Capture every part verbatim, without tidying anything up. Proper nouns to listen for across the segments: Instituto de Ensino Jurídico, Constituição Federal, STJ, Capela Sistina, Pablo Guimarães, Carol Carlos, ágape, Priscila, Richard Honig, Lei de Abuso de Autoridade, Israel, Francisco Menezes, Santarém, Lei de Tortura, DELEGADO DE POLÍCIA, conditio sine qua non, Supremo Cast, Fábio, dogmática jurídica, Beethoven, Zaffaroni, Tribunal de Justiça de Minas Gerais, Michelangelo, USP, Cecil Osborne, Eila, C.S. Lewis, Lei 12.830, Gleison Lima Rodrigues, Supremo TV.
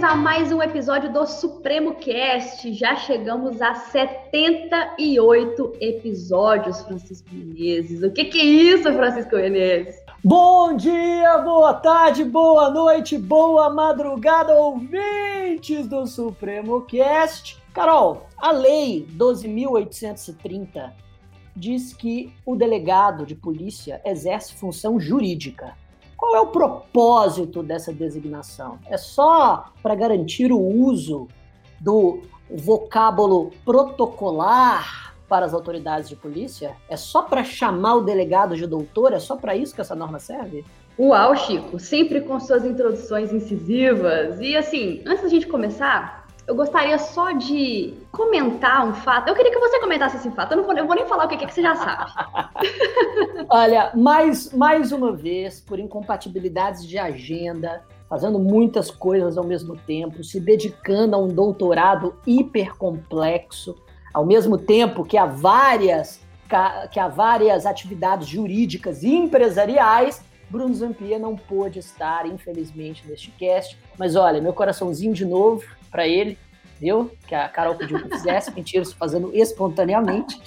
Chegamos a mais um episódio do Supremo Cast. Já chegamos a setenta e oito episódios, Francisco Menezes. O que, que é isso, Francisco Menezes? Bom dia, boa tarde, boa noite, boa madrugada, ouvintes do Supremo Cast. Carol, a Lei doze mil oitocentos e trinta diz que o delegado de polícia exerce função jurídica. Qual é o propósito dessa designação? É só para garantir o uso do vocábulo protocolar para as autoridades de polícia? É só para chamar o delegado de doutor? É só para isso que essa norma serve? Uau, Chico, sempre com suas introduções incisivas. E assim, antes da gente começar, eu gostaria só de comentar um fato. Eu queria que você comentasse esse fato. Eu não vou, eu vou nem falar o que é que você já sabe. Olha, mais, mais uma vez, por incompatibilidades de agenda, fazendo muitas coisas ao mesmo tempo, se dedicando a um doutorado hipercomplexo, ao mesmo tempo que há várias, que há várias atividades jurídicas e empresariais, Bruno Zampieri não pôde estar, infelizmente, neste cast. Mas olha, meu coraçãozinho de novo para ele, viu? Que a Carol pediu que fizesse, mentira, estou fazendo espontaneamente.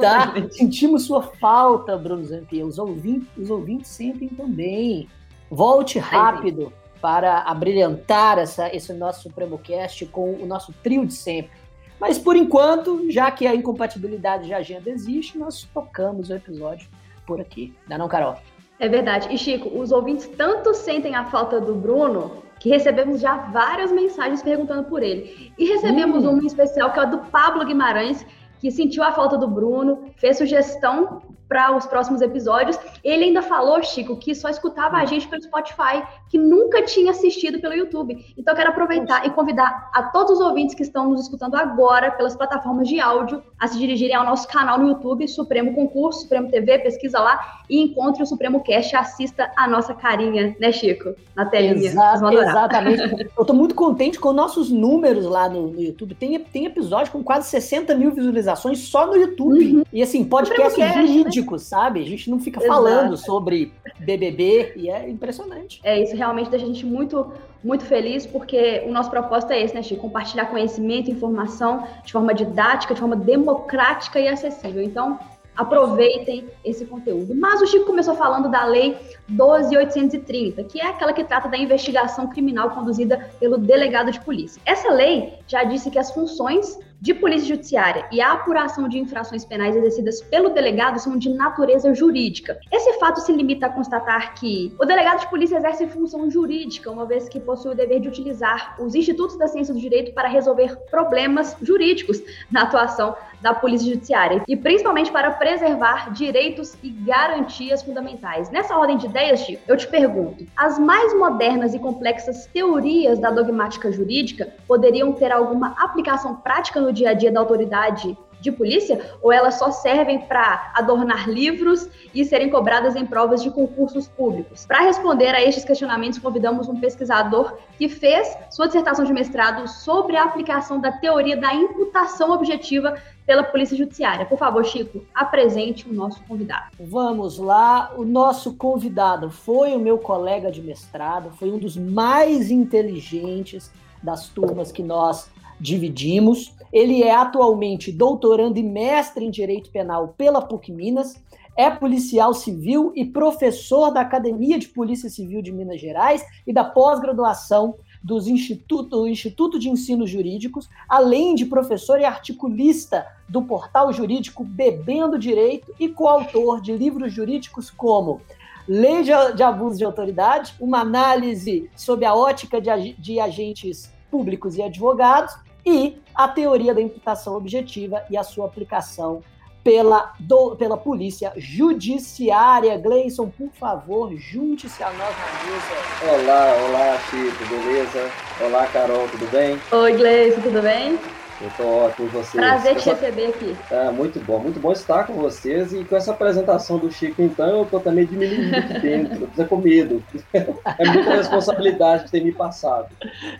Tá? Sentimos sua falta, Bruno Zampieri. Os ouvintes, os ouvintes sentem também. Volte rápido para abrilhantar essa, esse nosso Supremo Cast com o nosso trio de sempre. Mas, por enquanto, já que a incompatibilidade de agenda existe, nós tocamos o episódio por aqui. Não é não, Carol? É verdade. E, Chico, os ouvintes tanto sentem a falta do Bruno que recebemos já várias mensagens perguntando por ele. E recebemos hum. uma em especial, que é a do Pablo Guimarães, que sentiu a falta do Bruno, fez sugestão para os próximos episódios. Ele ainda falou, Chico, que só escutava a gente pelo Spotify, que nunca tinha assistido pelo YouTube. Então, eu quero aproveitar e convidar a todos os ouvintes que estão nos escutando agora pelas plataformas de áudio a se dirigirem ao nosso canal no YouTube, Supremo Concurso, Supremo T V, pesquisa lá e encontre o Supremo Cast, assista a nossa carinha, né, Chico? Na telinha. Exato, exatamente. Eu tô muito contente com nossos números lá no, no YouTube. Tem, tem episódio com quase sessenta mil visualizações só no YouTube. Uhum. E assim, podcast jurídico, sabe? A gente não fica Exato. falando sobre B B B e é impressionante. É, isso realmente deixa a gente muito, muito feliz, porque o nosso propósito é esse, né, Chico? Compartilhar conhecimento, informação de forma didática, de forma democrática e acessível. Então, aproveitem esse conteúdo. Mas o Chico começou falando da Lei doze mil oitocentos e trinta, que é aquela que trata da investigação criminal conduzida pelo delegado de polícia. Essa lei já disse que as funções de polícia judiciária e a apuração de infrações penais exercidas pelo delegado são de natureza jurídica. Esse fato se limita a constatar que o delegado de polícia exerce função jurídica, uma vez que possui o dever de utilizar os institutos da ciência do direito para resolver problemas jurídicos na atuação da polícia judiciária e principalmente para preservar direitos e garantias fundamentais. Nessa ordem de ideias, Chico, eu te pergunto, as mais modernas e complexas teorias da dogmática jurídica poderiam ter alguma aplicação prática no dia a dia da autoridade de polícia, ou elas só servem para adornar livros e serem cobradas em provas de concursos públicos? Para responder a estes questionamentos, convidamos um pesquisador que fez sua dissertação de mestrado sobre a aplicação da teoria da imputação objetiva pela Polícia Judiciária. Por favor, Chico, apresente o nosso convidado. Vamos lá. O nosso convidado foi o meu colega de mestrado, foi um dos mais inteligentes das turmas que nós dividimos. Ele é atualmente doutorando e mestre em Direito Penal pela P U C Minas, é policial civil e professor da Academia de Polícia Civil de Minas Gerais e da pós-graduação dos Instituto, do Instituto de Ensino Jurídico, além de professor e articulista do portal jurídico Bebendo Direito e coautor de livros jurídicos como Lei de Abuso de Autoridade, uma análise sob a ótica de, de agentes públicos e advogados, e a teoria da imputação objetiva e a sua aplicação pela, do, pela polícia judiciária. Gleison, por favor, junte-se a nós na mesa. Olá, olá, Chico, beleza? Olá, Carol, tudo bem? Oi, Gleison, tudo bem? Eu tô ótimo, vocês. Prazer te receber aqui. Ah, muito bom, muito bom estar com vocês. E com essa apresentação do Chico, então, eu tô também diminuindo aqui dentro. Eu tô com medo. É muita responsabilidade de ter me passado.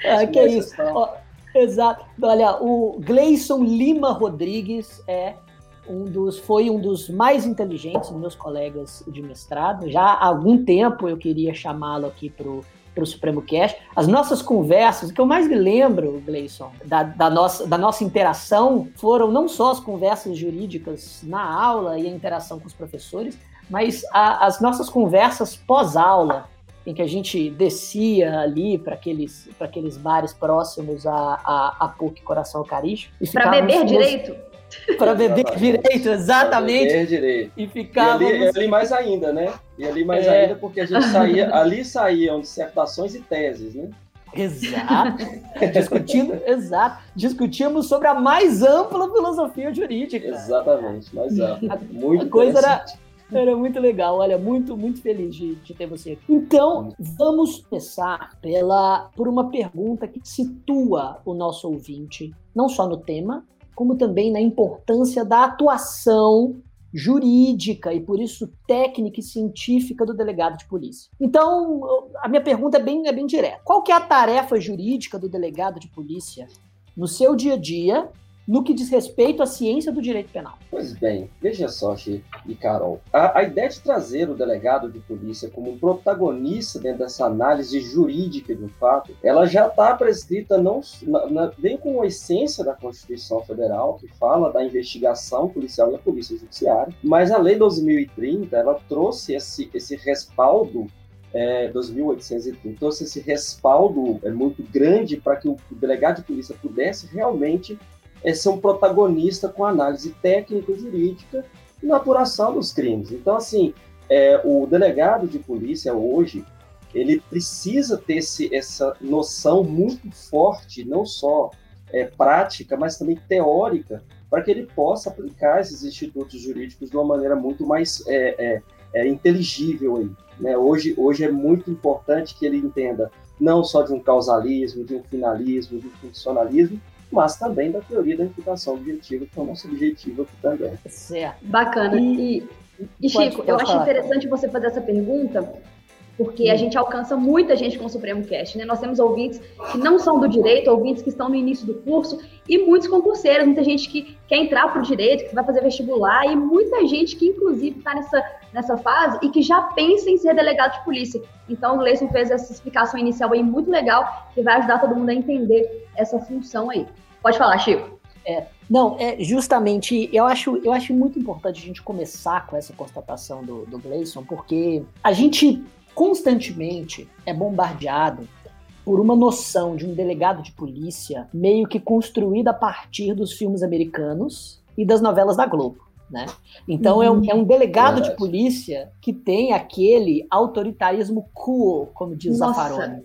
Ah, que é isso. Estão... Ó, exato. Olha, o Gleison Lima Rodrigues é um dos, foi um dos mais inteligentes dos meus colegas de mestrado. Já há algum tempo eu queria chamá-lo aqui pro para o Supremo Cast. As nossas conversas, o que eu mais me lembro, Gleison, da, da, nossa, da nossa interação, foram não só as conversas jurídicas na aula e a interação com os professores, mas a, as nossas conversas pós-aula, em que a gente descia ali para aqueles, para aqueles bares próximos à, à, à P U C Coração Eucarístico. Para beber nos... direito? Para beber direito, exatamente. Pra beber direito. E ficava. E ali, ali mais ainda, né? E ali mais é. ainda, porque a gente saía, ali saíam dissertações e teses, né? Exato. Discutindo, exato. Discutíamos sobre a mais ampla filosofia jurídica. Exatamente, mais ampla. Muito a coisa era. Era muito legal, olha, muito, muito feliz de, de ter você aqui. Então, vamos começar pela, por uma pergunta que situa o nosso ouvinte, não só no tema, como também na importância da atuação jurídica e, por isso, técnica e científica do delegado de polícia. Então, a minha pergunta é bem, é bem direta. Qual que é a tarefa jurídica do delegado de polícia no seu dia a dia, no que diz respeito à ciência do direito penal? Pois bem, veja só, Chico e Carol, a, a ideia de trazer o delegado de polícia como um protagonista dentro dessa análise jurídica de um fato, ela já está prescrita não, na, na, bem com a essência da Constituição Federal, que fala da investigação policial e a polícia judiciária, mas a Lei doze mil e trinta, ela trouxe esse, esse respaldo, É, dois mil oitocentos e trinta, então esse respaldo é muito grande para que o delegado de polícia pudesse realmente é ser um protagonista com análise técnico-jurídica na apuração dos crimes. Então, assim, é, o delegado de polícia hoje, ele precisa ter esse, essa noção muito forte, não só é, prática, mas também teórica, para que ele possa aplicar esses institutos jurídicos de uma maneira muito mais é, é, é, inteligível. Aí, né? Hoje, hoje é muito importante que ele entenda não só de um causalismo, de um finalismo, de um funcionalismo, mas também da teoria da imputação objetiva, que é o nosso objetivo aqui também. Certo. Bacana. E, e Chico, pode, pode eu falar. Acho interessante você fazer essa pergunta, porque a gente alcança muita gente com o Supremo Cast, né? Nós temos ouvintes que não são do direito, ouvintes que estão no início do curso, e muitos concurseiros, muita gente que quer entrar para o direito, que vai fazer vestibular, e muita gente que, inclusive, está nessa, nessa fase e que já pensa em ser delegado de polícia. Então, o Gleison fez essa explicação inicial aí muito legal, que vai ajudar todo mundo a entender essa função aí. Pode falar, Chico. É, não, é, justamente, eu acho, eu acho muito importante a gente começar com essa constatação do, do Gleison, porque a gente constantemente é bombardeado por uma noção de um delegado de polícia meio que construída a partir dos filmes americanos e das novelas da Globo, né? Então hum, é, um, é um delegado verdade. de polícia que tem aquele autoritarismo cool, como diz Zaffaroni,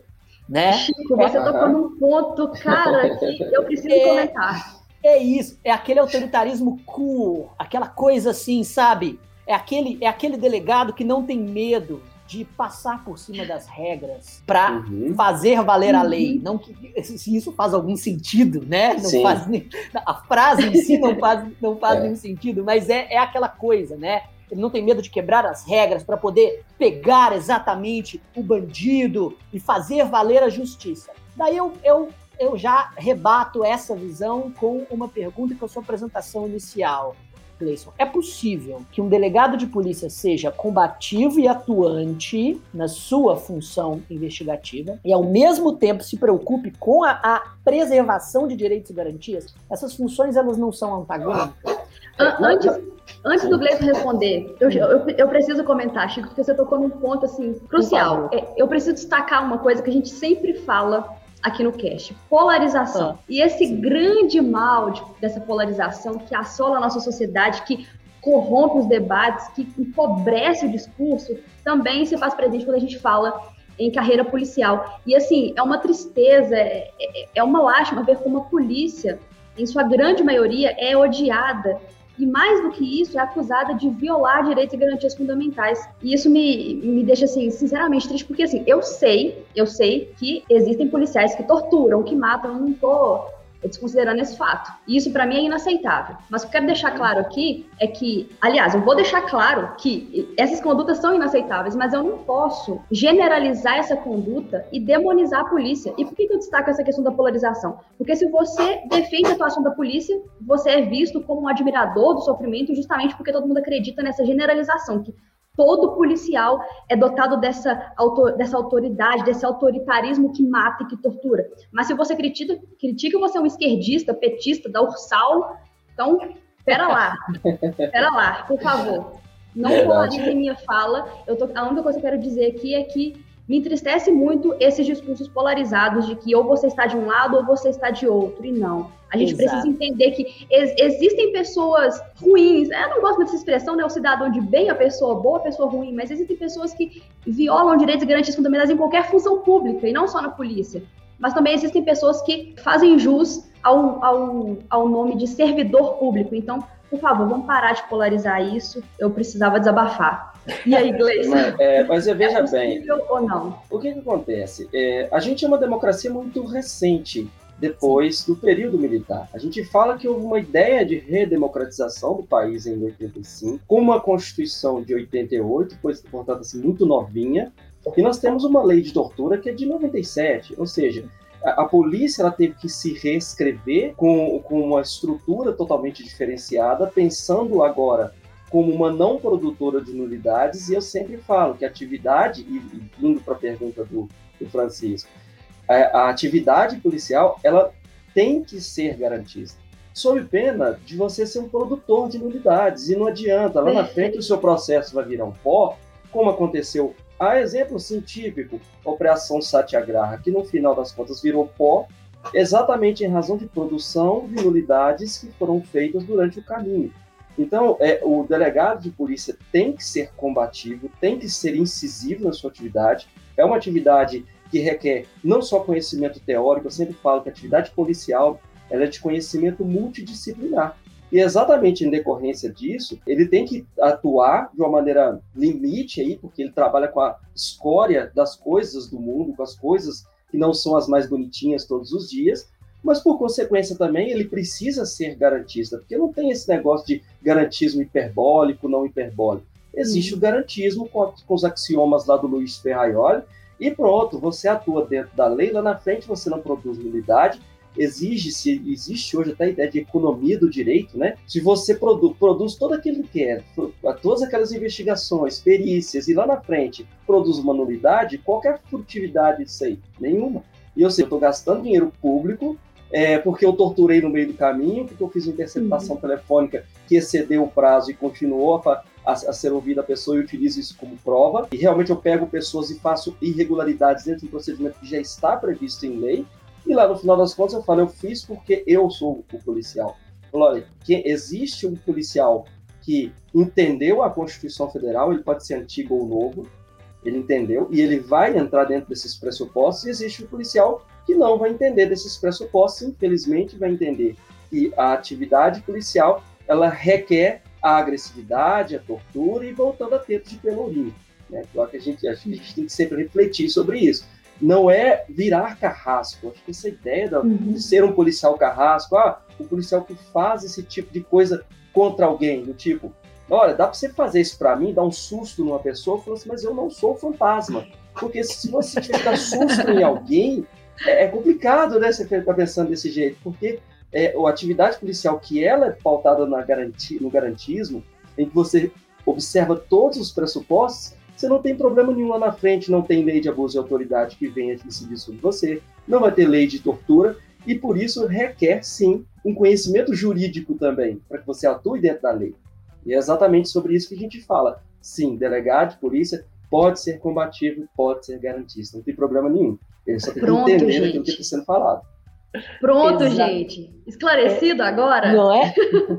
né? Chico, você tocou num ponto, cara, que eu preciso é, comentar. É isso, é aquele autoritarismo cool, aquela coisa assim, sabe? É aquele, é aquele delegado que não tem medo de passar por cima das regras para uhum. fazer valer a lei. Não que isso faz algum sentido, né? Não Sim. faz nem, a frase em si não faz, não faz é. nenhum sentido, mas é, é aquela coisa, né? Ele não tem medo de quebrar as regras para poder pegar exatamente o bandido e fazer valer a justiça. Daí eu, eu, eu já rebato essa visão com uma pergunta que é a sua apresentação inicial. Gleison, é possível que um delegado de polícia seja combativo e atuante na sua função investigativa e, ao mesmo tempo, se preocupe com a, a preservação de direitos e garantias? Essas funções, elas não são antagônicas? Antes, antes do Gleison responder, eu, eu, eu preciso comentar, Chico, porque você tocou num ponto, assim, crucial. Eu preciso destacar uma coisa que a gente sempre fala aqui no cast: polarização. Ah, e esse sim. grande mal de, dessa polarização que assola a nossa sociedade, que corrompe os debates, que empobrece o discurso, também se faz presente quando a gente fala em carreira policial. E assim, é uma tristeza, é, é uma lástima ver como a polícia, em sua grande maioria, é odiada. E mais do que isso, é acusada de violar direitos e garantias fundamentais. E isso me, me deixa, assim, sinceramente triste, porque, assim, eu sei, eu sei que existem policiais que torturam, que matam, eu não tô desconsiderando esse fato. E isso, pra mim, é inaceitável. Mas o que eu quero deixar claro aqui é que, aliás, eu vou deixar claro que essas condutas são inaceitáveis, mas eu não posso generalizar essa conduta e demonizar a polícia. E por que eu destaco essa questão da polarização? Porque se você defende a atuação da polícia, você é visto como um admirador do sofrimento, justamente porque todo mundo acredita nessa generalização, que Todo policial é dotado dessa, autor, dessa autoridade, desse autoritarismo que mata e que tortura. Mas se você critica, critica você é um esquerdista, petista, da Ursal, então, pera lá, pera lá, por favor. Não polarize minha fala. Eu tô, a única coisa que eu quero dizer aqui é que me entristece muito esses discursos polarizados de que ou você está de um lado ou você está de outro, e não. A gente Exato. Precisa entender que ex- existem pessoas ruins, eu não gosto dessa expressão, né? O cidadão de bem, a pessoa boa, a pessoa ruim, mas existem pessoas que violam direitos e garantias fundamentais em qualquer função pública, e não só na polícia. Mas também existem pessoas que fazem jus ao, ao, ao nome de servidor público. Então, por favor, vamos parar de polarizar isso. Eu precisava desabafar. E aí, Gleison? Mas, é, mas veja bem. Ou não? O que, que acontece? É, a gente é uma democracia muito recente, depois do período militar. A gente fala que houve uma ideia de redemocratização do país em oitenta e cinco, com uma Constituição de oitenta e oito, pois, portanto, assim, muito novinha. E nós temos uma lei de tortura que é de noventa e sete, ou seja, a, a polícia ela teve que se reescrever com, com uma estrutura totalmente diferenciada, pensando agora como uma não produtora de nulidades, e eu sempre falo que a atividade, e, e indo para a pergunta do, do Francisco, a, a atividade policial ela tem que ser garantista, sob pena de você ser um produtor de nulidades, e não adianta, lá na frente o seu processo vai virar um pó, como aconteceu. Há exemplo, sim, típico, Operação Satyagraha, que no final das contas virou pó, exatamente em razão de produção de nulidades que foram feitas durante o caminho. Então, é, o delegado de polícia tem que ser combativo, tem que ser incisivo na sua atividade. É uma atividade que requer não só conhecimento teórico, eu sempre falo que a atividade policial ela é de conhecimento multidisciplinar. E exatamente em decorrência disso, ele tem que atuar de uma maneira limite, aí, porque ele trabalha com a escória das coisas do mundo, com as coisas que não são as mais bonitinhas todos os dias, mas por consequência também ele precisa ser garantista, porque não tem esse negócio de garantismo hiperbólico, não hiperbólico. Existe o garantismo com, a, com os axiomas lá do Luigi Ferrajoli, e pronto, você atua dentro da lei, lá na frente você não produz nulidade. Exige-se, existe hoje até a ideia de economia do direito, né? Se você produ- produz todo aquilo que é, todas aquelas investigações, perícias, e lá na frente produz uma nulidade, qual é a frutividade disso aí? Nenhuma. E eu sei, eu estou gastando dinheiro público, é, porque eu torturei no meio do caminho, porque eu fiz uma interceptação uhum. telefônica que excedeu o prazo e continuou a, a, a ser ouvida a pessoa e utilizo isso como prova. E realmente eu pego pessoas e faço irregularidades dentro de um procedimento que já está previsto em lei. E lá no final das contas eu falo, eu fiz porque eu sou o policial. Olha, que existe um policial que entendeu a Constituição Federal, ele pode ser antigo ou novo, ele entendeu, e ele vai entrar dentro desses pressupostos, e existe um policial que não vai entender desses pressupostos, infelizmente vai entender que a atividade policial, ela requer a agressividade, a tortura, e voltando a tempo de pelourinho, né? Eu acho que a gente, a gente tem que sempre refletir sobre isso. Não é virar carrasco. Acho que essa ideia da, uhum. de ser um policial carrasco, ah, o policial que faz esse tipo de coisa contra alguém, do tipo, olha, dá para você fazer isso para mim, dar um susto numa pessoa, falando assim, mas eu não sou fantasma. Porque se você tiver que dar susto em alguém, é, é complicado, né, você ficar pensando desse jeito, porque é, a atividade policial, que ela é pautada na garanti, no garantismo, em que você observa todos os pressupostos, você não tem problema nenhum lá na frente, não tem lei de abuso de autoridade que venha decidir sobre você, não vai ter lei de tortura, e por isso requer, sim, um conhecimento jurídico também, para que você atue dentro da lei. E é exatamente sobre isso que a gente fala. Sim, delegado de polícia pode ser combativo, pode ser garantista, não tem problema nenhum. Ele só tem que entender aquilo que está sendo falado. Pronto, Exato. Gente. Esclarecido é, agora? Não é?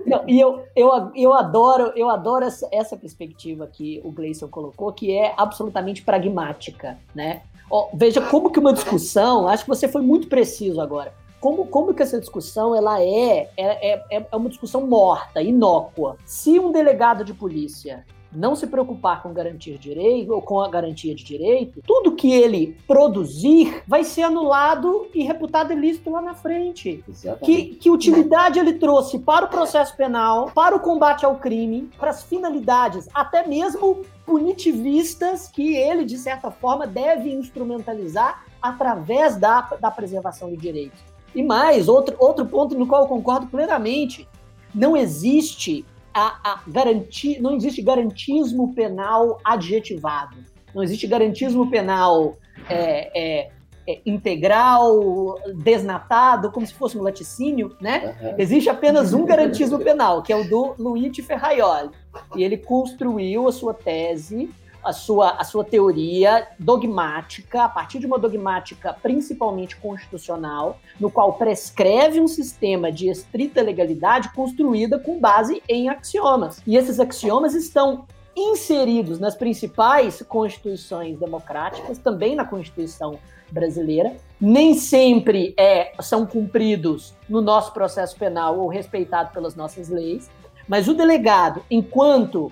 Não, e eu, eu, eu adoro, eu adoro essa, essa perspectiva que o Gleison colocou, que é absolutamente pragmática, né? Ó, veja como que uma discussão, acho que você foi muito preciso agora, como, como que essa discussão ela é, é, é, é uma discussão morta, inócua. Se um delegado de polícia não se preocupar com garantir direito ou com a garantia de direito, tudo que ele produzir vai ser anulado e reputado ilícito lá na frente. Que, que utilidade ele trouxe para o processo penal, para o combate ao crime, para as finalidades, até mesmo punitivistas, que ele, de certa forma, deve instrumentalizar através da, da preservação do direito. E mais, outro, outro ponto no qual eu concordo plenamente, não existe a, a garantir, não existe garantismo penal adjetivado, não existe garantismo penal é, é, é, integral, desnatado, como se fosse um laticínio, né? Uhum. Existe apenas um garantismo penal, que é o do Luigi Ferrajoli, e ele construiu a sua tese, a sua, a sua teoria dogmática, a partir de uma dogmática principalmente constitucional, no qual prescreve um sistema de estrita legalidade construída com base em axiomas. E esses axiomas estão inseridos nas principais constituições democráticas, também na Constituição brasileira, nem sempre é, são cumpridos no nosso processo penal ou respeitados pelas nossas leis, mas o delegado, enquanto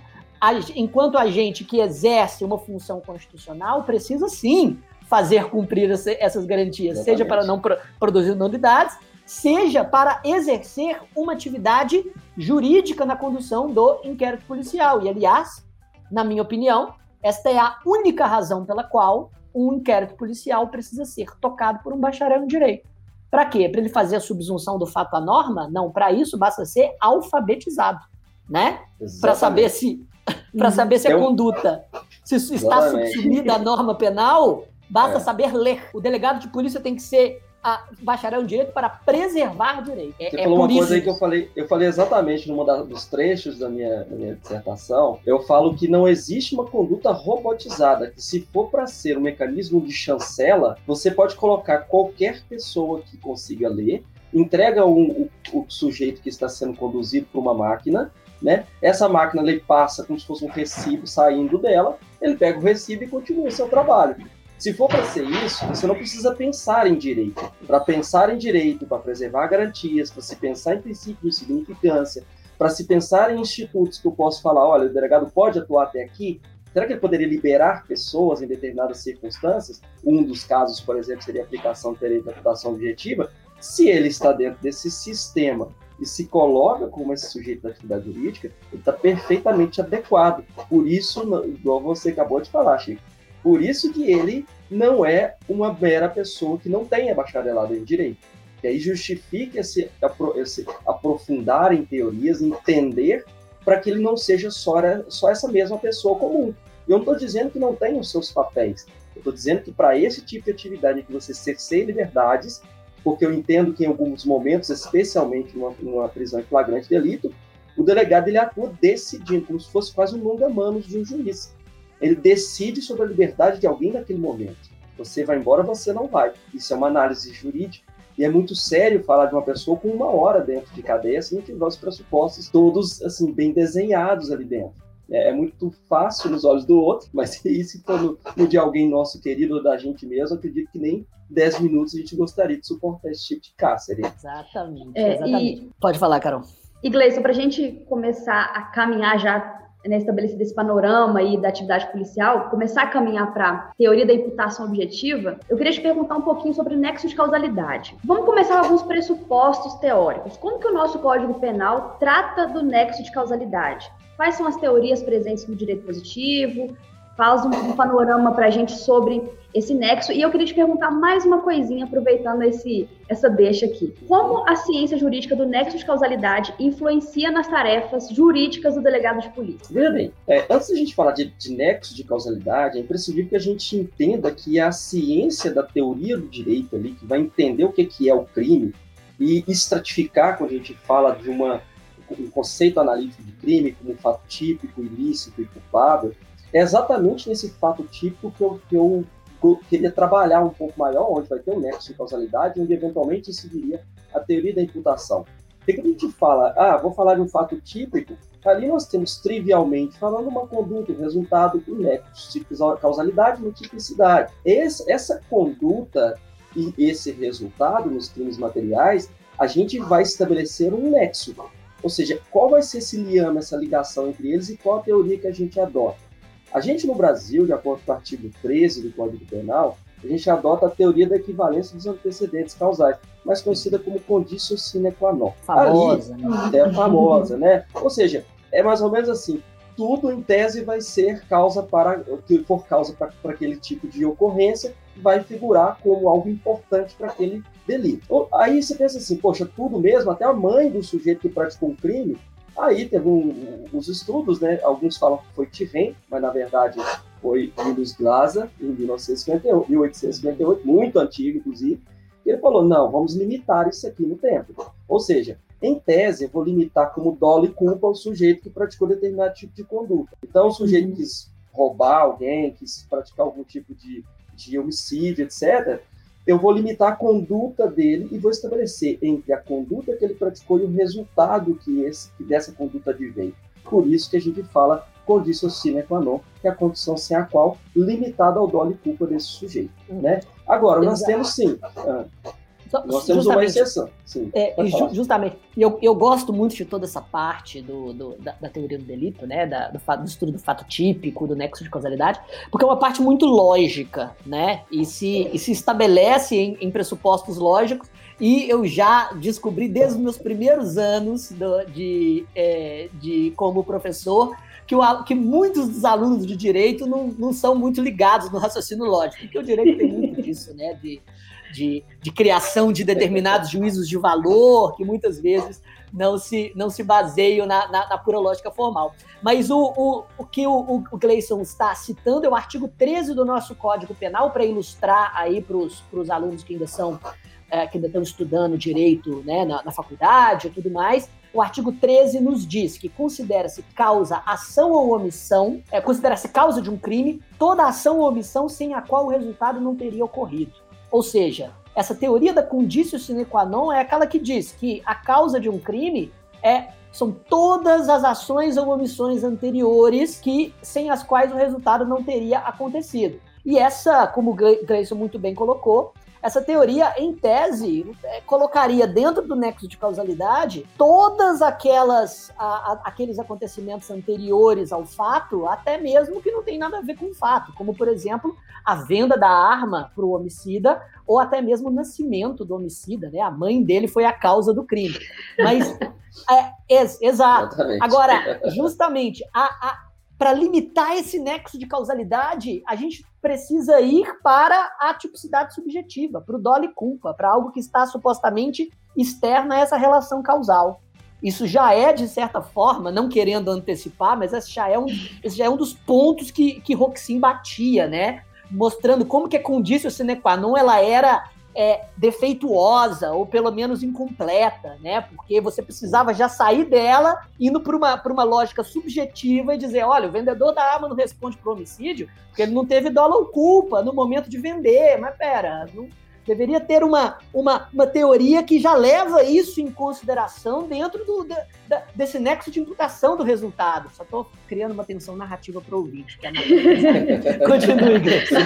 enquanto a gente que exerce uma função constitucional precisa, sim, fazer cumprir essas garantias, exatamente, seja para não pro- produzir nulidades, seja para exercer uma atividade jurídica na condução do inquérito policial. E, aliás, na minha opinião, esta é a única razão pela qual um inquérito policial precisa ser tocado por um bacharel em direito. Para quê? Para ele fazer a subsunção do fato à norma? Não, para isso basta ser alfabetizado, né? Para saber se... Para saber se a conduta se está subsumida à norma penal, basta é. saber ler. O delegado de polícia tem que ser a, bacharel em direito para preservar direito. É, Você é falou uma coisa aí que eu falei, eu falei exatamente num dos trechos da minha, da minha dissertação. Eu falo que não existe uma conduta robotizada, que se for para ser um mecanismo de chancela, você pode colocar qualquer pessoa que consiga ler, entrega um, o, o sujeito que está sendo conduzido por uma máquina, né? Essa máquina ele passa como se fosse um recibo saindo dela, ele pega o recibo e continua o seu trabalho. Se for para ser isso, você não precisa pensar em direito. Para pensar em direito, para preservar garantias, para se pensar em princípio de significância, para se pensar em institutos que eu posso falar, olha, o delegado pode atuar até aqui, será que ele poderia liberar pessoas em determinadas circunstâncias? Um dos casos, por exemplo, seria a aplicação do direito à reputação objetiva, se ele está dentro desse sistema e se coloca como esse sujeito da atividade jurídica, ele está perfeitamente adequado. Por isso, igual você acabou de falar, Chico, por isso que ele não é uma mera pessoa que não tenha bacharelado em direito. E aí justifica esse, esse aprofundar em teorias, entender, para que ele não seja só, só essa mesma pessoa comum. Eu não estou dizendo que não tem os seus papéis, eu estou dizendo que para esse tipo de atividade que você cerceia liberdades, porque eu entendo que em alguns momentos, especialmente numa, numa prisão em flagrante delito, o delegado ele atua decidindo, como se fosse quase um longa-manos de um juiz. Ele decide sobre a liberdade de alguém naquele momento. Você vai embora, você não vai. Isso é uma análise jurídica, e é muito sério falar de uma pessoa com uma hora dentro de cadeia, se não tiver os pressupostos todos assim, bem desenhados ali dentro. É muito fácil nos olhos do outro, mas isso quando no de alguém nosso querido ou da gente mesmo, acredito que nem dez minutos a gente gostaria de suportar esse tipo de cárcere. Exatamente, é, exatamente. E, pode falar, Carol. E Gleison, para a gente começar a caminhar já, né, estabelecido esse panorama aí da atividade policial, começar a caminhar para a teoria da imputação objetiva, eu queria te perguntar um pouquinho sobre o nexo de causalidade. Vamos começar com alguns pressupostos teóricos. Como que o nosso Código Penal trata do nexo de causalidade? Quais são as teorias presentes no direito positivo? Faz um, um panorama para a gente sobre esse nexo. E eu queria te perguntar mais uma coisinha, aproveitando esse, essa deixa aqui. Como a ciência jurídica do nexo de causalidade influencia nas tarefas jurídicas do delegado de polícia? Veja bem, é, antes da gente falar de, de nexo de causalidade, é imprescindível que a gente entenda que a ciência da teoria do direito ali, que vai entender o que, que é o crime e estratificar quando a gente fala de uma... um conceito analítico de crime como um fato típico, ilícito e culpável, é exatamente nesse fato típico que eu, que eu, que eu queria trabalhar um pouco maior, onde vai ter um nexo de causalidade, onde eventualmente seguiria a teoria da imputação. Porque quando a gente fala, ah, vou falar de um fato típico, ali nós temos trivialmente falando uma conduta, um resultado, um nexo de causalidade e multiplicidade. Esse, essa conduta e esse resultado nos crimes materiais, a gente vai estabelecer um nexo. Ou seja, qual vai ser esse liame, essa ligação entre eles e qual a teoria que a gente adota? A gente, no Brasil, de acordo com o artigo treze do Código Penal, a gente adota a teoria da equivalência dos antecedentes causais, mais conhecida como conditio sine qua non. Famosa, ali, né? É famosa, né? Ou seja, é mais ou menos assim, tudo em tese vai ser causa para, que for causa para, para aquele tipo de ocorrência, vai figurar como algo importante para aquele delito. Aí você pensa assim, poxa, tudo mesmo, até a mãe do sujeito que praticou um crime Aí teve um, os estudos, né? Alguns falam que foi Tivem, mas na verdade foi Milos Glaza, em mil oitocentos e cinquenta e oito, muito antigo, inclusive. E ele falou, não, vamos limitar isso aqui no tempo. Ou seja, em tese, eu vou limitar como dolo e culpa o sujeito que praticou determinado tipo de conduta. Então, o sujeito que quis roubar alguém, quis praticar algum tipo de, de homicídio, etcétera, eu vou limitar a conduta dele e vou estabelecer entre a conduta que ele praticou e o resultado que, esse, que dessa conduta advém. Por isso que a gente fala conditio sine qua non, que é a condição sem a qual limitada ao dolo e culpa desse sujeito. Né? Agora, nós Exato. temos sim... Só, nós temos uma exceção. Sim, é, ju, justamente. E eu, eu gosto muito de toda essa parte do, do, da, da teoria do delito, né? Da, do, do estudo do fato típico, do nexo de causalidade, porque é uma parte muito lógica, né? E se, e se estabelece em, em pressupostos lógicos. E eu já descobri desde os meus primeiros anos do, de, é, de, como professor que, o, que muitos dos alunos de direito não, não são muito ligados no raciocínio lógico, porque o direito tem muito disso, né? De, De, de criação de determinados juízos de valor, que muitas vezes não se, não se baseiam na, na, na pura lógica formal. Mas o, o, o que o, o Gleison está citando é o artigo treze do nosso Código Penal, para ilustrar aí para os alunos que ainda são, é, que ainda estão estudando direito, né, na, na faculdade e tudo mais. O artigo treze nos diz que considera-se causa ação ou omissão, é, considera-se causa de um crime toda ação ou omissão sem a qual o resultado não teria ocorrido. Ou seja, essa teoria da conditio sine qua non é aquela que diz que a causa de um crime é, são todas as ações ou omissões anteriores que, sem as quais o resultado não teria acontecido. E essa, como o Gleison muito bem colocou, essa teoria, em tese, colocaria dentro do nexo de causalidade todas aquelas a, a, aqueles acontecimentos anteriores ao fato, até mesmo que não tem nada a ver com o fato, como, por exemplo, a venda da arma para o homicida, ou até mesmo o nascimento do homicida, né? A mãe dele foi a causa do crime. Mas, é, ex, exato. Exatamente. Agora, justamente, a, a, para limitar esse nexo de causalidade, a gente precisa ir para a tipicidade subjetiva, para o dolo e culpa, para algo que está supostamente externo a essa relação causal. Isso já é, de certa forma, não querendo antecipar, mas esse já é um, esse já é um dos pontos que, que Roxin batia, né? Mostrando como que a conditio sine qua non ela era é, defeituosa, ou pelo menos incompleta, né? Porque você precisava já sair dela, indo para uma, para uma lógica subjetiva e dizer, olha, o vendedor da arma não responde para o homicídio porque ele não teve dolo ou culpa no momento de vender, mas pera, não, deveria ter uma, uma, uma teoria que já leva isso em consideração dentro do, da, da, desse nexo de imputação do resultado. Só estou criando uma tensão narrativa para o ouvinte. Que é Continue, Gleison.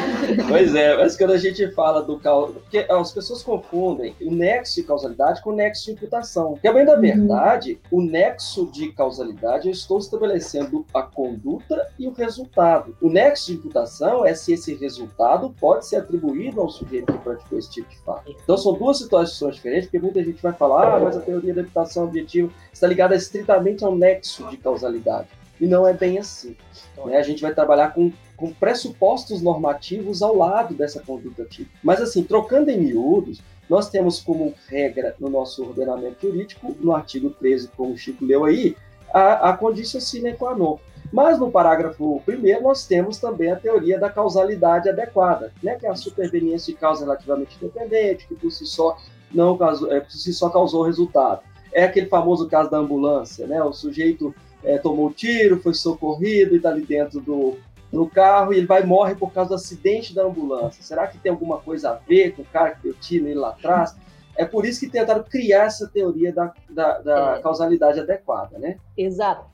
Pois é, mas quando a gente fala do caos... Porque as pessoas confundem o nexo de causalidade com o nexo de imputação. Porque, bem da verdade, uhum. o nexo de causalidade, eu estou estabelecendo a conduta e o resultado. O nexo de imputação é se esse resultado pode ser atribuído ao sujeito que praticou isso. Tipo de fato. Então são duas situações diferentes, porque muita gente vai falar, ah, mas a teoria da imputação objetiva está ligada estritamente ao nexo de causalidade. E não é bem assim. Né? A gente vai trabalhar com, com pressupostos normativos ao lado dessa conduta típica. Mas assim, trocando em miúdos, nós temos como regra no nosso ordenamento jurídico, no artigo treze, como o Chico leu aí, a, a conditio sine qua non. Mas no parágrafo primeiro nós temos também a teoria da causalidade adequada, né? Que é a superveniência de causa relativamente independente, que por si só, não causou, é, por si só causou resultado. É aquele famoso caso da ambulância, né? O sujeito é, tomou tiro, foi socorrido e está ali dentro do, do carro e ele vai morrer por causa do acidente da ambulância. Será que tem alguma coisa a ver com o cara que deu tiro nele lá atrás? É por isso que tentaram criar essa teoria da, da, da é. causalidade adequada, né? Exato.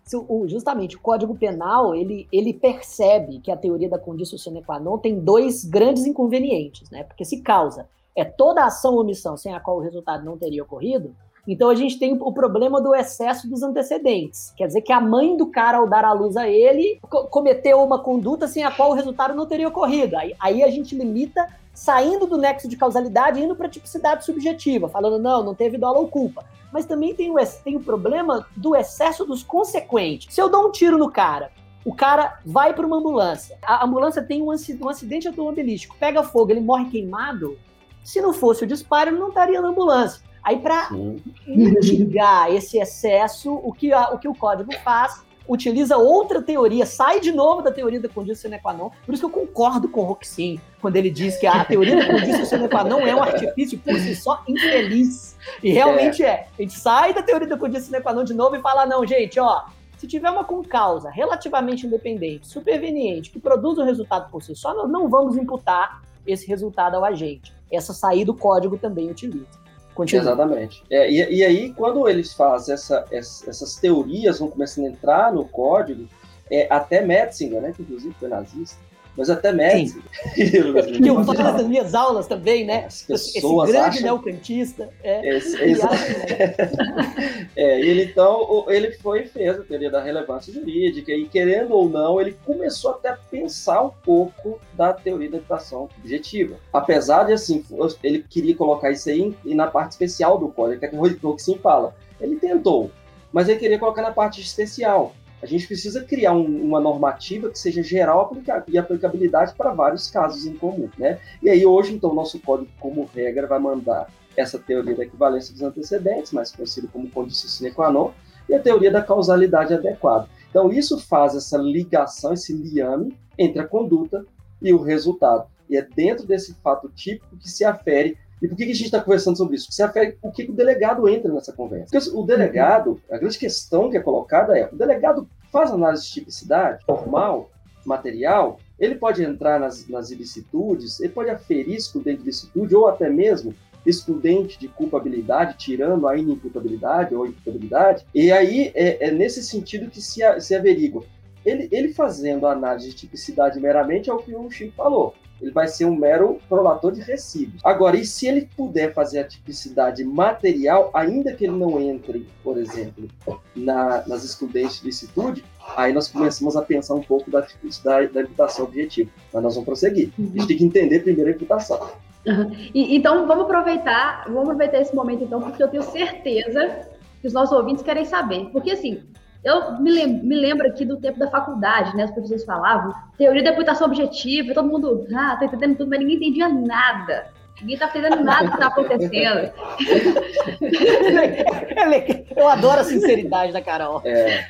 Justamente, o Código Penal, ele, ele percebe que a teoria da conditio sine qua non tem dois grandes inconvenientes, né? Porque se causa é toda ação ou omissão sem a qual o resultado não teria ocorrido, então a gente tem o problema do excesso dos antecedentes. Quer dizer que a mãe do cara, ao dar à luz a ele, co- cometeu uma conduta sem a qual o resultado não teria ocorrido. Aí, aí a gente limita... saindo do nexo de causalidade e indo para a tipicidade subjetiva, falando, não, não teve dolo ou culpa. Mas também tem o, tem o problema do excesso dos consequentes. Se eu dou um tiro no cara, o cara vai para uma ambulância, a ambulância tem um acidente automobilístico, pega fogo, ele morre queimado, se não fosse o disparo, ele não estaria na ambulância. Aí, para mitigar esse excesso, o que, a, o que o Código faz, utiliza outra teoria, sai de novo da teoria da condício sine qua non. Por isso que eu concordo com o Roxin, quando ele diz que a teoria da condício sine qua non é um artifício por si só infeliz. E realmente é. é. A gente sai da teoria da condício sine qua non de novo e fala, não, gente, ó, se tiver uma concausa relativamente independente, superveniente, que produz o resultado por si só, nós não vamos imputar esse resultado ao agente. Essa saída do código também utiliza. Continua. Exatamente. É, e, e aí, quando eles fazem essa, essa, essas teorias, vão começando a entrar no código, é, até Metzinger, né, que inclusive foi nazista, mas até Metzinger. Que eu falo nas minhas aulas também, né? As pessoas Esse grande neocantista. É, esse, esse... é, ele, então, ele foi e fez a teoria da relevância jurídica, e querendo ou não, ele começou até a pensar um pouco da teoria da habitação objetiva. Apesar de, assim, ele queria colocar isso aí e na parte especial do código, que é o que o Roxin fala. Ele tentou, mas ele queria colocar na parte especial. A gente precisa criar um, uma normativa que seja geral aplica- e aplicabilidade para vários casos em comum, né? E aí hoje, então, o nosso código, como regra, vai mandar essa teoria da equivalência dos antecedentes, mais conhecida como condício sine qua non, e a teoria da causalidade adequada. Então, isso faz essa ligação, esse liame entre a conduta e o resultado. E é dentro desse fato típico que se afere. E por que a gente está conversando sobre isso? Porque se afere o que o delegado entra nessa conversa. Porque o delegado, a grande questão que é colocada é, o delegado faz análise de tipicidade, formal, material, ele pode entrar nas, nas ilicitudes, ele pode aferir excludente de ilicitude ou até mesmo excludente de culpabilidade, tirando a inimputabilidade ou imputabilidade. E aí é, é nesse sentido que se, se averigua. Ele, ele fazendo a análise de tipicidade meramente é o que o Chico falou. Ele vai ser um mero prolator de recibos. Agora, e se ele puder fazer a tipicidade material, ainda que ele não entre, por exemplo, na, nas excludentes de licitude, aí nós começamos a pensar um pouco da tipicidade da imputação objetiva. Mas nós vamos prosseguir. Uhum. A gente tem que entender primeiro a imputação. Uhum. E, então, vamos aproveitar, vamos aproveitar esse momento, então, porque eu tenho certeza que os nossos ouvintes querem saber. Porque, assim... Eu me lembro, me lembro aqui do tempo da faculdade, né? Os professores falavam teoria da imputação objetiva, todo mundo, ah, tá entendendo tudo, mas ninguém entendia nada. Ninguém tá entendendo nada do que tá acontecendo. Eu adoro a sinceridade da Carol. É.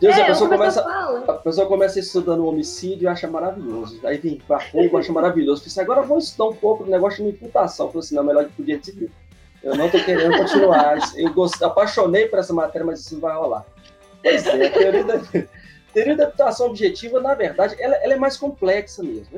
Deus, é, a, pessoa começa, a pessoa começa estudando o homicídio e acha maravilhoso. Aí vem pra fogo, acha maravilhoso. Pensei, agora eu vou estudar um pouco do negócio de imputação. Falei assim, não, melhor que podia civil. Eu não tô querendo continuar. Eu gost... apaixonei por essa matéria, mas isso não vai rolar. Pois é, a teoria da, teoria da imputação objetiva, na verdade, ela, ela é mais complexa mesmo.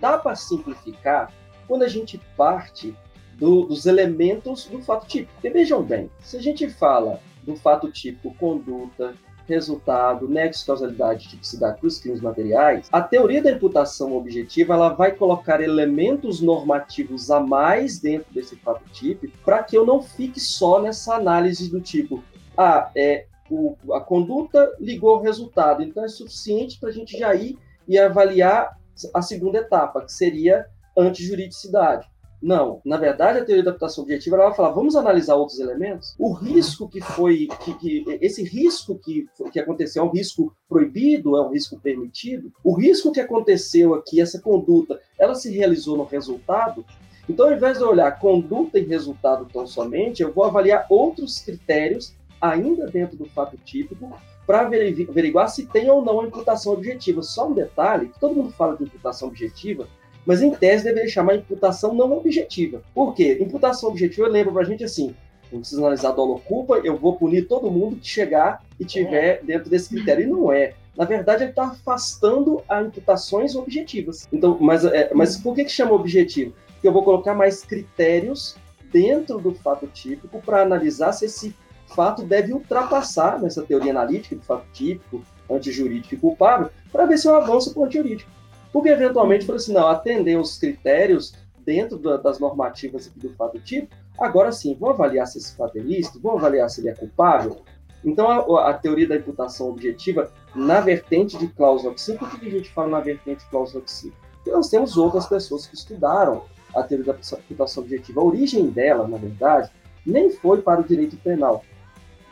Dá para simplificar quando a gente parte do, dos elementos do fato típico. Porque vejam bem, se a gente fala do fato típico, conduta, resultado, nexo, causalidade, tipicidade para os crimes materiais, a teoria da imputação objetiva ela vai colocar elementos normativos a mais dentro desse fato típico para que eu não fique só nessa análise do tipo, ah, é... O, a conduta ligou ao resultado, então é suficiente para a gente já ir e avaliar a segunda etapa, que seria antijuridicidade. Não, na verdade a teoria da imputação objetiva ela vai falar, vamos analisar outros elementos? O risco que foi, que, que, esse risco que, que aconteceu, é um risco proibido, é um risco permitido? O risco que aconteceu aqui, essa conduta, ela se realizou no resultado? Então, ao invés de eu olhar conduta e resultado tão somente, eu vou avaliar outros critérios ainda dentro do fato típico, para averiguar se tem ou não a imputação objetiva. Só um detalhe, todo mundo fala de imputação objetiva, mas em tese deveria chamar imputação não objetiva. Por quê? Imputação objetiva lembra para a gente assim, não precisa analisar dolo ou culpa, eu vou punir todo mundo que chegar e tiver é. dentro desse critério. E não é. Na verdade, ele está afastando as imputações objetivas. Então, mas, é, mas por que, que chama objetivo? Porque eu vou colocar mais critérios dentro do fato típico para analisar se esse fato deve ultrapassar nessa teoria analítica do fato típico, antijurídico e culpável, para ver se eu avanço para o antijurídico. Porque, eventualmente, falou assim, não, atender os critérios dentro da, das normativas aqui do fato típico, agora sim, vou avaliar se esse fato é lícito, vou avaliar se ele é culpável. Então, a, a teoria da imputação objetiva, na vertente de Claus Roxin, por que a gente fala na vertente de Claus Roxin? Porque nós temos outras pessoas que estudaram a teoria da imputação objetiva. A origem dela, na verdade, nem foi para o direito penal.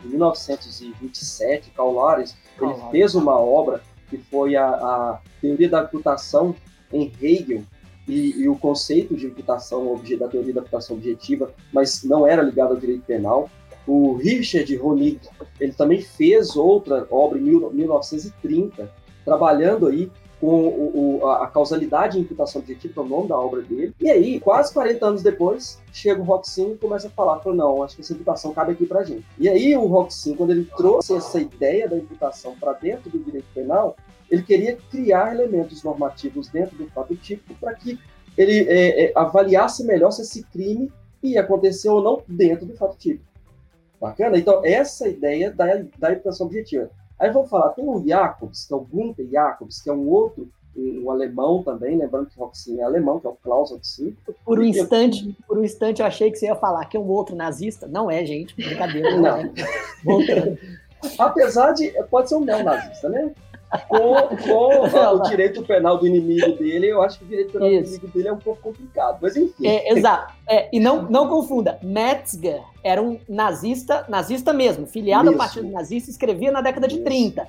Em mil novecentos e vinte e sete, Carl Lawrence, ele fez uma obra que foi a, a teoria da imputação em Hegel, e, e o conceito de imputação, da teoria da imputação objetiva, mas não era ligado ao direito penal. O Richard Honig, ele também fez outra obra em mil novecentos e trinta, trabalhando aí com o, o, a causalidade e imputação objetiva, que é o nome da obra dele. E aí, quase quarenta anos depois, chega o Roxin e começa a falar, falou, não, acho que essa imputação cabe aqui pra gente. E aí o Roxin, quando ele trouxe essa ideia da imputação para dentro do direito penal, ele queria criar elementos normativos dentro do fato típico para que ele é, é, avaliasse melhor se esse crime ia acontecer ou não dentro do fato típico. Bacana? Então, essa ideia da, da imputação objetiva. Aí vamos falar, tem o Jakobs, que é o Günther Jakobs, que é um outro, um, um alemão também, lembrando que o Roxin é alemão, que é o Claus Roxin. Por um, instante, por um instante eu achei que você ia falar que é um outro nazista. Não é, gente, brincadeira. Não. É. Voltando. Apesar de, pode ser um neonazista, né? Com, com não, o direito penal do inimigo dele, eu acho que o direito penal isso. do inimigo dele é um pouco complicado, mas enfim. É, exato. É, e não, não confunda, Metzinger era um nazista, nazista mesmo, filiado isso. ao partido nazista, escrevia na década de isso. trinta.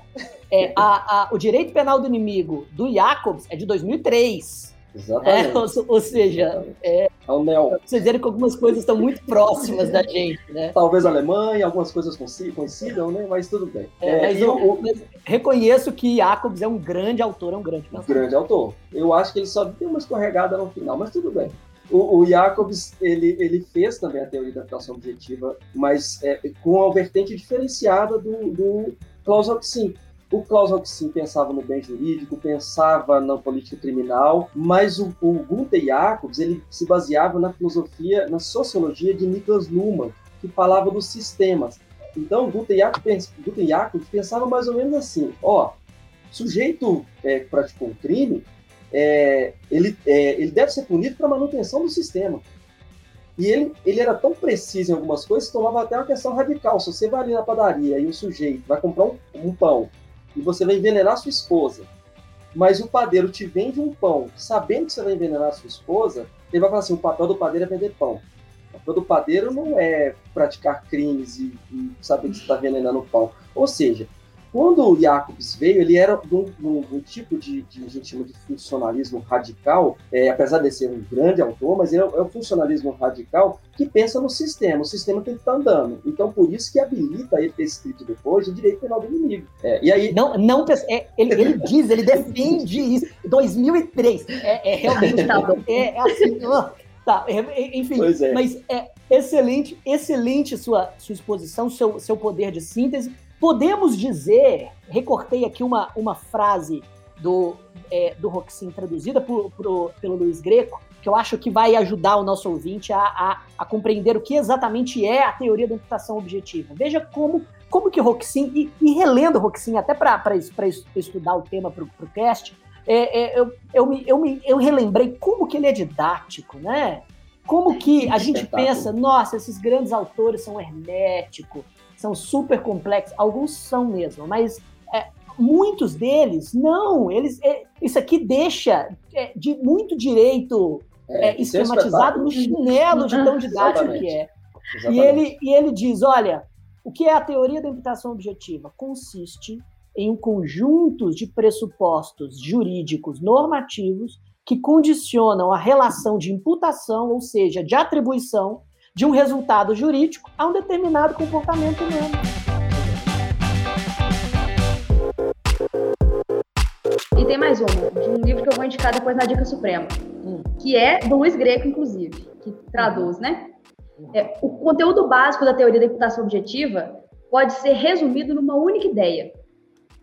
É, a, a, o direito penal do inimigo do Jakobs é de dois mil e três. Exatamente. É, ou, ou seja, é, oh, pra vocês verem que algumas coisas estão muito próximas da gente, né? Talvez a Alemanha, algumas coisas coincidam, né? Mas tudo bem. É, mas é, eu, eu, mas reconheço que Jakobs é um grande autor, é um grande pensador. Um grande autor. Eu acho que ele só deu uma escorregada no final, mas tudo bem. O, o Jakobs, ele, ele fez também a teoria da imputação objetiva, mas é, com a vertente diferenciada do, do Claus Roxin. O Claus Roxin pensava no bem jurídico, pensava na política criminal, mas o, o Günther Jakobs ele se baseava na filosofia, na sociologia de Niklas Luhmann, que falava dos sistemas. Então, o Günther Jakobs, Günther Jakobs pensava mais ou menos assim, ó, sujeito é, que praticou um crime, é, ele, é, ele deve ser punido para manutenção do sistema. E ele, ele era tão preciso em algumas coisas que tomava até uma questão radical. Se você vai ali na padaria e o sujeito vai comprar um, um pão, e você vai envenenar sua esposa, mas o padeiro te vende um pão, sabendo que você vai envenenar sua esposa, ele vai falar assim, o papel do padeiro é vender pão. O papel do padeiro não é praticar crimes e, e saber que você está envenenando o pão. Ou seja, quando o Jakobs veio, ele era de um, de um, de um tipo de, de, a gente chama de funcionalismo radical, é, apesar de ser um grande autor, mas ele é, é um funcionalismo radical que pensa no sistema, o sistema tem que estar andando. Então, por isso que habilita ele ter escrito depois o direito penal do inimigo. É, e aí... Não, não é, ele, ele diz, ele defende isso. dois mil e três, é, é realmente, tá, é, é assim... Tá, enfim, é. mas é excelente, excelente sua, sua exposição, seu, seu poder de síntese. Podemos dizer, recortei aqui uma, uma frase do, é, do Roxin traduzida por, por, pelo Luiz Greco, que eu acho que vai ajudar o nosso ouvinte a, a, a compreender o que exatamente é a teoria da imputação objetiva. Veja como, como que Roxin, e, e relendo Roxin até para estudar o tema para o cast, é, é, eu, eu, me, eu, me, eu relembrei como que ele é didático, né? Como que a gente pensa, nossa, esses grandes autores são herméticos, são super complexos, alguns são mesmo, mas é, muitos deles, não, eles, é, isso aqui deixa é, de muito direito é, é, esquematizado no chinelo de tão didático que é. E ele, e ele diz, olha, o que é a teoria da imputação objetiva? Consiste em um conjunto de pressupostos jurídicos normativos que condicionam a relação de imputação, ou seja, de atribuição, de um resultado jurídico a um determinado comportamento humano. E tem mais uma, de um livro que eu vou indicar depois na Dica Suprema, hum. que é do Luiz Greco, inclusive, que traduz, né? É, o conteúdo básico da teoria da imputação objetiva pode ser resumido numa única ideia.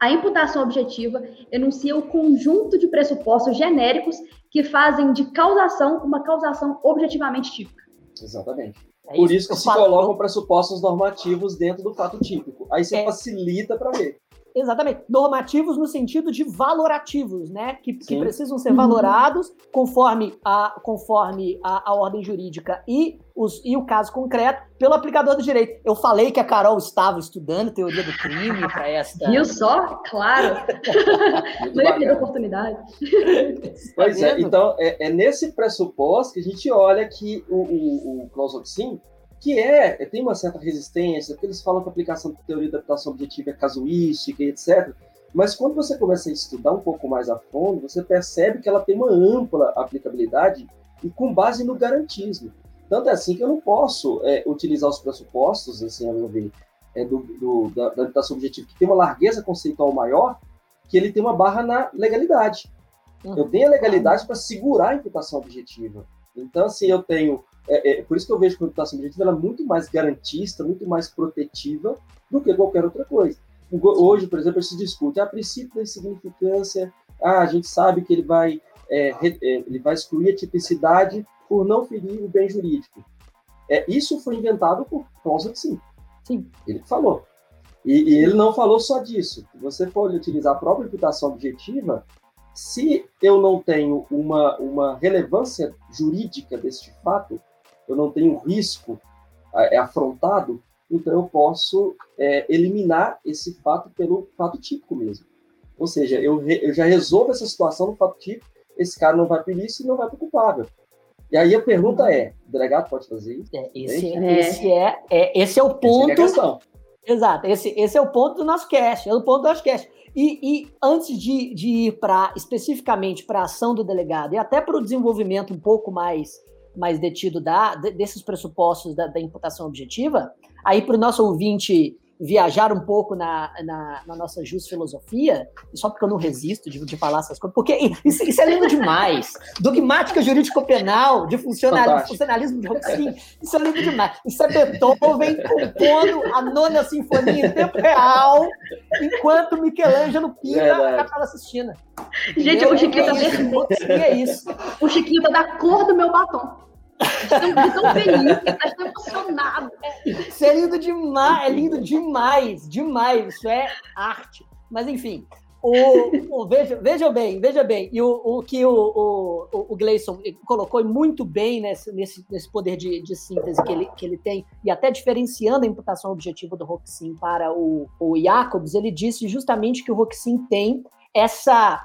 A imputação objetiva enuncia o conjunto de pressupostos genéricos que fazem de causação uma causação objetivamente típica. Exatamente. É isso. Por isso que se fato... colocam pressupostos normativos dentro do fato típico. Aí você é. facilita para ver. Exatamente. Normativos no sentido de valorativos, né? Que, que precisam ser valorados uhum. conforme, a, conforme a, a ordem jurídica e, os, e o caso concreto pelo aplicador do direito. Eu falei que a Carol estava estudando teoria do crime para esta... Viu só? Claro! Não ia perder a oportunidade. Pois é, então é, é nesse pressuposto que a gente olha que o, o, o Claus Roxin que é, tem uma certa resistência, porque eles falam que a aplicação da teoria da imputação objetiva é casuística, etcétera. Mas quando você começa a estudar um pouco mais a fundo, você percebe que ela tem uma ampla aplicabilidade e com base no garantismo. Tanto é assim que eu não posso é, utilizar os pressupostos, assim, a meu ver, é, do, do, da habilitação objetiva, que tem uma largueza conceitual maior, que ele tem uma barra na legalidade. Uhum. Eu tenho a legalidade para segurar a imputação objetiva. Então, assim, eu tenho... É, é, por isso que eu vejo que a imputação objetiva ela é muito mais garantista, muito mais protetiva do que qualquer outra coisa. Hoje, por exemplo, se discute a princípio da insignificância, ah, a gente sabe que ele vai, é, re, é, ele vai excluir a tipicidade por não ferir o bem jurídico. É, isso foi inventado por Claus Roxin. Sim. Ele falou. E, e ele não falou só disso. Se você for utilizar a própria imputação objetiva, se eu não tenho uma, uma relevância jurídica deste fato, eu não tenho risco é, afrontado, então eu posso é, eliminar esse fato pelo fato típico mesmo. Ou seja, eu, re, eu já resolvo essa situação no fato típico, esse cara não vai para o ilícito e não vai para o culpável. E aí a pergunta é, o delegado pode fazer isso? É, esse, é. Esse, é, é, esse é o ponto... Essa é a questão. Exato, esse, esse é o ponto do nosso cast, é o ponto do nosso cast. E, e antes de, de ir para especificamente para a ação do delegado e até para o desenvolvimento um pouco mais, mais detido da, desses pressupostos da, da imputação objetiva, aí para o nosso ouvinte viajar um pouco na, na, na nossa jusfilosofia, só porque eu não resisto de, de falar essas coisas, porque isso, isso é lindo demais. Dogmática jurídico-penal, de funcionalismo, funcionalismo de Roxin, isso é lindo demais. Isso é Beethoven compondo a nona sinfonia em tempo real, enquanto Michelangelo pira na Capela Sistina. Gente, o Chiquinho tá vermelho. É isso. O Chiquinho tá da cor do meu batom. Estamos tão felizes, nós estamos emocionados. Isso é lindo demais, é lindo demais, demais. Isso é arte. Mas, enfim, o, o, veja, veja bem, veja bem. E o, o que o, o, o Gleison colocou muito bem nesse, nesse, nesse poder de, de síntese que ele, que ele tem, e até diferenciando a imputação objetiva do Roxin para o, o Jakobs, ele disse justamente que o Roxin tem essa...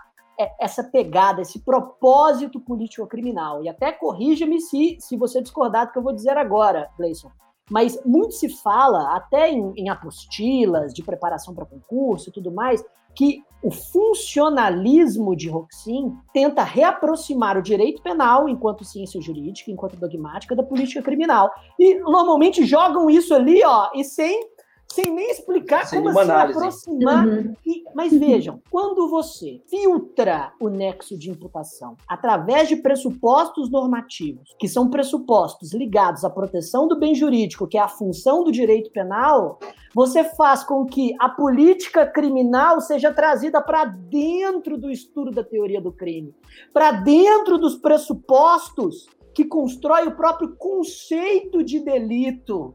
essa pegada, esse propósito político-criminal. E até corrija-me se, se você discordar do que eu vou dizer agora, Gleison. Mas muito se fala, até em, em apostilas de preparação para concurso e tudo mais, que o funcionalismo de Roxin tenta reaproximar o direito penal, enquanto ciência jurídica, enquanto dogmática, da política criminal. E normalmente jogam isso ali, ó, e sem... sem nem explicar sem como se análise. aproximar. Uhum. E, mas vejam, quando você filtra o nexo de imputação através de pressupostos normativos, que são pressupostos ligados à proteção do bem jurídico, que é a função do direito penal, você faz com que a política criminal seja trazida para dentro do estudo da teoria do crime, para dentro dos pressupostos que constrói o próprio conceito de delito.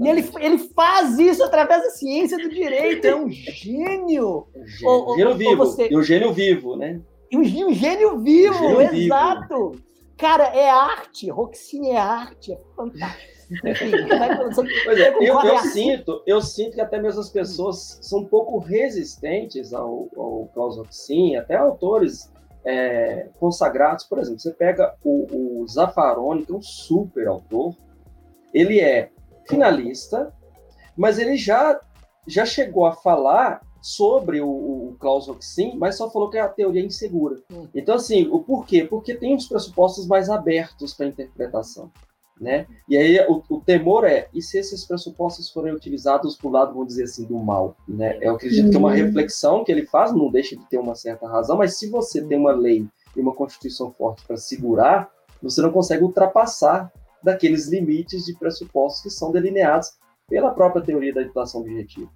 E ele, ele faz isso através da ciência do direito, é um gênio. Um gênio, ou, gênio ou, vivo, ou você... e um gênio vivo, né? E um, um gênio vivo, um gênio exato. Vivo. Cara, é arte, Roxin é arte, é fantástico. Enfim, vai, você, pois é, eu, eu, é sinto, eu sinto que até mesmo as pessoas são um pouco resistentes ao, ao Claus Roxin, até autores é, consagrados, por exemplo, você pega o, o Zaffaroni, que é um super autor, ele é finalista, mas ele já, já chegou a falar sobre o, o Claus Roxin, mas só falou que a teoria é insegura. Hum. Então, assim, o porquê? Porque tem uns pressupostos mais abertos para interpretação, né? E aí o, o temor é, e se esses pressupostos forem utilizados para o lado, vamos dizer assim, do mal, né? Eu acredito hum. que é uma reflexão que ele faz, não deixa de ter uma certa razão, mas se você hum. tem uma lei e uma constituição forte para segurar, você não consegue ultrapassar daqueles limites de pressupostos que são delineados pela própria teoria da imputação objetiva.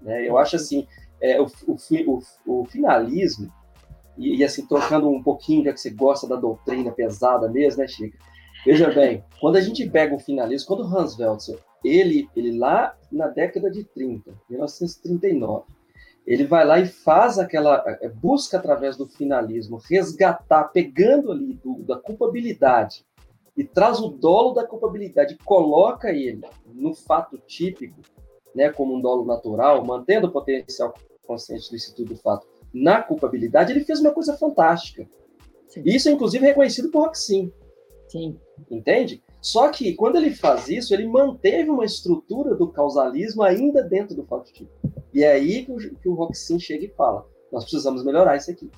Né? Eu acho assim, é, o, o, o finalismo, e, e assim, tocando um pouquinho, já que você gosta da doutrina pesada mesmo, né, Chica? Veja bem, quando a gente pega o finalismo, quando o Hans Welzel, ele, ele lá na década de trinta, mil novecentos e trinta e nove, ele vai lá e faz aquela, busca através do finalismo, resgatar, pegando ali do, da culpabilidade, e traz o dolo da culpabilidade, coloca ele no fato típico, né, como um dolo natural, mantendo o potencial consciente do instituto do fato na culpabilidade, ele fez uma coisa fantástica. Sim. Isso é, inclusive, reconhecido por Roxin. Sim. Entende? Só que, quando ele faz isso, ele manteve uma estrutura do causalismo ainda dentro do fato típico. E é aí que o, que o Roxin chega e fala, nós precisamos melhorar isso aqui.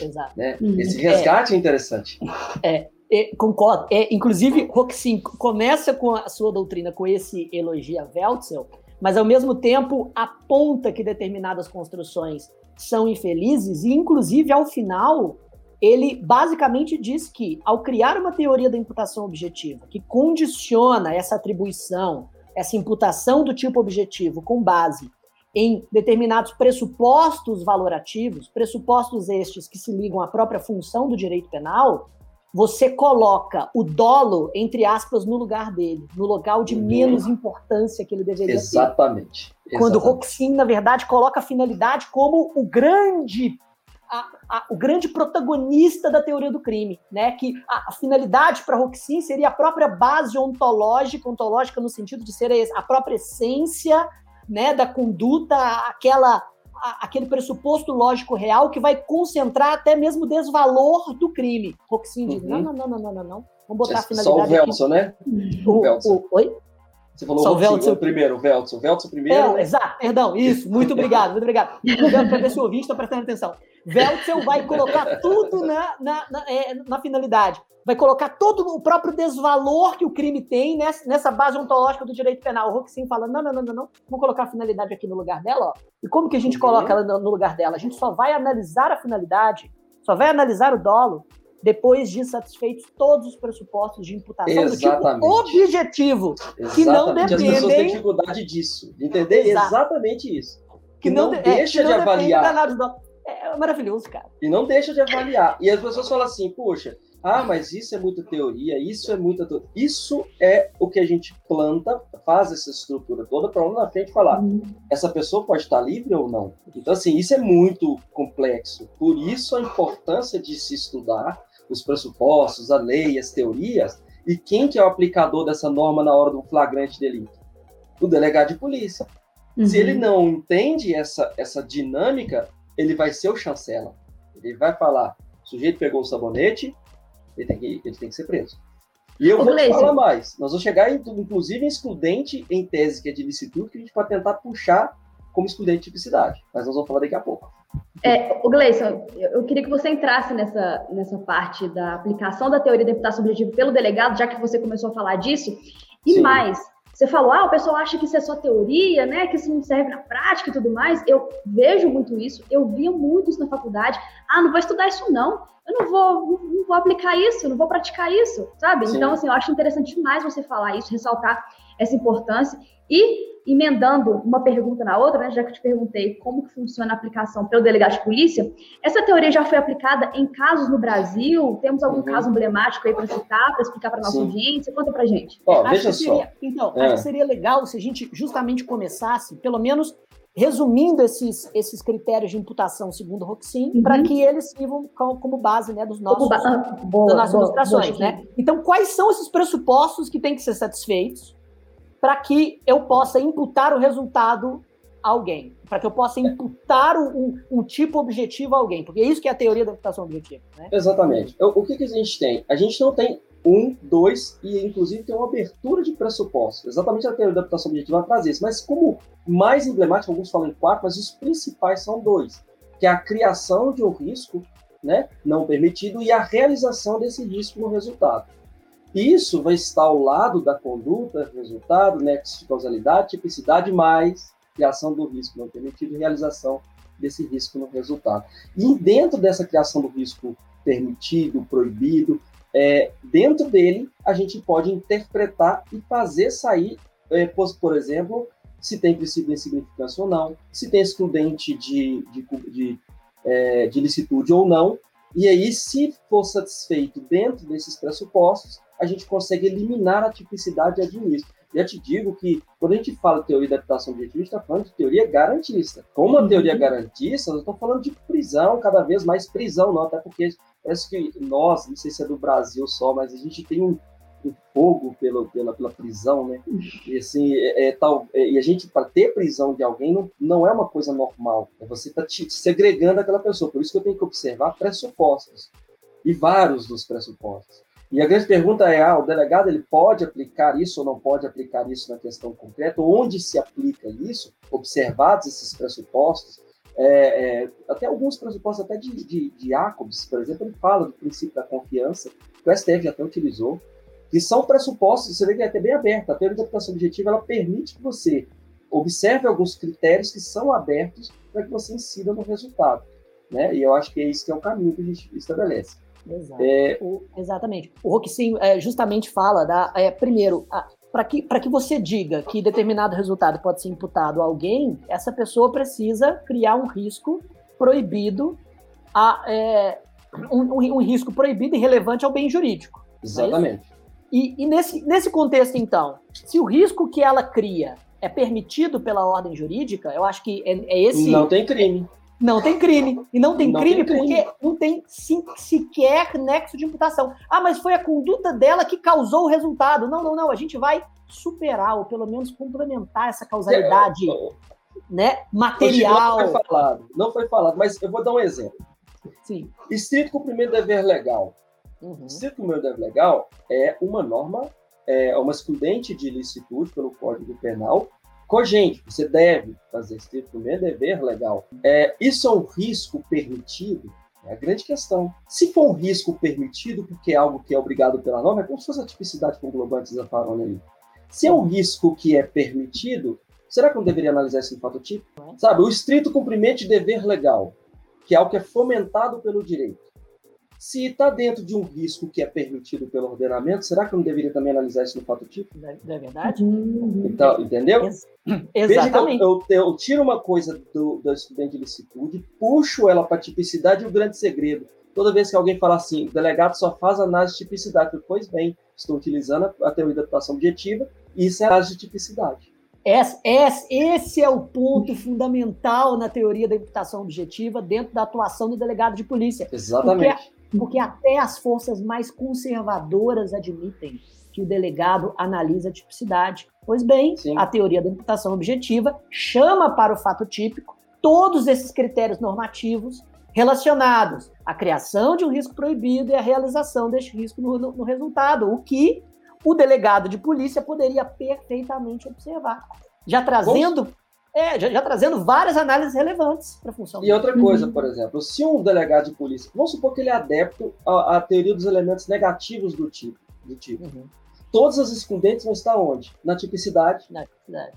Exato. Né? Hum, Esse resgate é, é interessante. É. É, concordo. É, inclusive, Roxin começa com a sua doutrina com esse elogio a Welzel, mas, ao mesmo tempo, aponta que determinadas construções são infelizes e, inclusive, ao final, ele basicamente diz que, ao criar uma teoria da imputação objetiva que condiciona essa atribuição, essa imputação do tipo objetivo com base em determinados pressupostos valorativos, pressupostos estes que se ligam à própria função do direito penal, você coloca o dolo, entre aspas, no lugar dele, no local de menos importância que ele deveria Exatamente. ter. Exatamente. Quando Roxin, na verdade, coloca a finalidade como o grande, a, a, o grande protagonista da teoria do crime, né? Que a, a finalidade para Roxin seria a própria base ontológica, ontológica no sentido de ser a própria essência, né, da conduta, aquela, a, aquele pressuposto lógico real que vai concentrar até mesmo o desvalor do crime. Roxin diz, uhum. não, não, não, não, não, não, não. Vamos botar é, a finalidade aqui. Só o Welzel, né? O, o, o, oi? Você falou o Welzel primeiro, o Welzel. O Welzel primeiro. É, exato, perdão, isso, muito obrigado, muito obrigado. Para ver se o ouvinte está prestando atenção. Welzel vai colocar tudo na, na, na, é, na finalidade. Vai colocar todo o próprio desvalor que o crime tem nessa, nessa base ontológica do direito penal. O Roxin fala, não, não, não, não, não, vamos colocar a finalidade aqui no lugar dela, ó. E como que a gente coloca ela no lugar dela? A gente só vai analisar a finalidade, só vai analisar o dolo, depois de satisfeitos todos os pressupostos de imputação exatamente. do tipo objetivo, exatamente. que não dependem... As pessoas têm dificuldade disso, de entender Exato. exatamente isso. Que, que não, não de... deixa que não de avaliar. Da... É maravilhoso, cara. E não deixa de avaliar. E as pessoas falam assim, poxa... Ah, mas isso é muita teoria, isso é muita... To... Isso é o que a gente planta, faz essa estrutura toda para lá na frente falar, uhum. essa pessoa pode estar livre ou não. Então, assim, isso é muito complexo. Por isso a importância de se estudar os pressupostos, a lei, as teorias, e quem que é o aplicador dessa norma na hora do flagrante delito? O delegado de polícia. Uhum. Se ele não entende essa, essa dinâmica, ele vai ser o chancela. Ele vai falar, o sujeito pegou o sabonete... Ele tem, que, ele tem que ser preso. E eu Ô, vou te falar mais. Nós vamos chegar, em, inclusive, em excludente em tese, que é de licitude, que a gente pode tentar puxar como excludente de tipicidade. Mas nós vamos falar daqui a pouco. É, o Gleison, eu queria que você entrasse nessa, nessa parte da aplicação da teoria da imputação objetiva pelo delegado, já que você começou a falar disso. E Sim. mais, você falou, ah, o pessoal acha que isso é só teoria, né? Que isso não serve na prática e tudo mais. Eu vejo muito isso, eu via muito isso na faculdade. Ah, não vou estudar isso não. eu não vou, não vou aplicar isso, não vou praticar isso, sabe? Sim. Então, assim, eu acho interessante demais você falar isso, ressaltar essa importância e, emendando uma pergunta na outra, né, já que eu te perguntei como que funciona a aplicação pelo delegado de polícia, essa teoria já foi aplicada em casos no Brasil? Temos algum uhum. caso emblemático aí para citar, para explicar para a nossa Sim. audiência? Conta para a gente. Oh, acho veja que seria, só. Então, é. acho que seria legal se a gente justamente começasse, pelo menos, resumindo esses, esses critérios de imputação segundo Roxin, uhum. para que eles sirvam como base, né, dos nossos, ba... ah, boa, das nossas boa, ilustrações. Boa, né? Então, quais são esses pressupostos que têm que ser satisfeitos para que eu possa imputar o resultado a alguém? Para que eu possa imputar um, um tipo objetivo a alguém? Porque é isso que é a teoria da imputação objetiva. Né? Exatamente. O que, que a gente tem? A gente não tem um, dois, e inclusive tem uma abertura de pressupostos. Exatamente a teoria da imputação objetiva traz isso. Mas como mais emblemático, alguns falam em quatro, mas os principais são dois, que é a criação de um risco, né, não permitido e a realização desse risco no resultado. Isso vai estar ao lado da conduta, resultado, nexo de causalidade, tipicidade, mais criação do risco não permitido e realização desse risco no resultado. E dentro dessa criação do risco permitido, proibido, É, dentro dele, a gente pode interpretar e fazer sair, é, por exemplo, se tem princípio de insignificância ou não, se tem excludente de, de, de, é, de licitude ou não, e aí, se for satisfeito dentro desses pressupostos, a gente consegue eliminar a tipicidade administrativa. Já te digo que, quando a gente fala de teoria da imputação objetiva, a gente está falando de teoria garantista. Como a teoria garantista, eu estou falando de prisão, cada vez mais prisão, não, até porque parece que nós, não sei se é do Brasil só, mas a gente tem um, um fogo pela, pela, pela prisão, né? E, assim, é, é, tal, é, e a gente, para ter prisão de alguém, não, não é uma coisa normal. É você está te segregando aquela pessoa. Por isso que eu tenho que observar pressupostos, e vários dos pressupostos. E a grande pergunta é, ah, o delegado ele pode aplicar isso ou não pode aplicar isso na questão concreta? Onde se aplica isso? Observados esses pressupostos, É, é, até alguns pressupostos até de, de, de Jakobs, por exemplo, ele fala do princípio da confiança, que o S T F já até utilizou, que são pressupostos, você vê que é até bem aberta. A teoria da interpretação objetiva, ela permite que você observe alguns critérios que são abertos para que você incida no resultado, né? E eu acho que é isso que é o caminho que a gente estabelece. Exato. É... O, exatamente. O Roxin é, justamente fala, da, é, primeiro... A... Para que, para que você diga que determinado resultado pode ser imputado a alguém, essa pessoa precisa criar um risco proibido, a, é, um, um risco proibido e relevante ao bem jurídico. Exatamente. É e e nesse, nesse contexto, então, se o risco que ela cria é permitido pela ordem jurídica, eu acho que é, é esse... Não tem crime. Não tem crime. E não tem não crime tem porque crime. Não tem sim, sequer nexo de imputação. Ah, mas foi a conduta dela que causou o resultado. Não, não, não. A gente vai superar, ou pelo menos complementar essa causalidade é, né, material. Não foi falado, não foi falado, mas eu vou dar um exemplo. Sim. Estrito cumprimento do dever legal. Uhum. Estrito cumprimento do dever legal é uma norma, é uma excludente de ilicitude pelo Código Penal. Cogente, você deve fazer esse tipo de dever legal. É, isso é um risco permitido? É a grande questão. Se for um risco permitido, porque é algo que é obrigado pela norma, é como se fosse a tipicidade conglobante de Zaffaroni ali. Se é um risco que é permitido, será que eu não deveria analisar isso no fato típico? Sabe, o estrito cumprimento de dever legal, que é algo que é fomentado pelo direito. Se está dentro de um risco que é permitido pelo ordenamento, será que eu não deveria também analisar isso no fato típico? Não é verdade? Então, entendeu? Ex- exatamente. Veja que eu, eu, eu tiro uma coisa do, do estudante de licitude, puxo ela para a tipicidade e o grande segredo. Toda vez que alguém fala assim, o delegado só faz análise de tipicidade. Pois bem, estou utilizando a teoria da interpretação objetiva e isso é análise de tipicidade. Esse, esse, esse é o ponto fundamental na teoria da imputação objetiva dentro da atuação do delegado de polícia. Exatamente. Porque até as forças mais conservadoras admitem que o delegado analisa a tipicidade. Pois bem, sim, a teoria da imputação objetiva chama para o fato típico todos esses critérios normativos relacionados à criação de um risco proibido e à realização deste risco no, no, no resultado, o que o delegado de polícia poderia perfeitamente observar, já trazendo... É, já, já trazendo várias análises relevantes para a função. E outra coisa, uhum, por exemplo, se um delegado de polícia, vamos supor que ele é adepto à, à teoria dos elementos negativos do tipo, do tipo. Uhum. Todas as excludentes vão estar onde? Na tipicidade. Na tipicidade.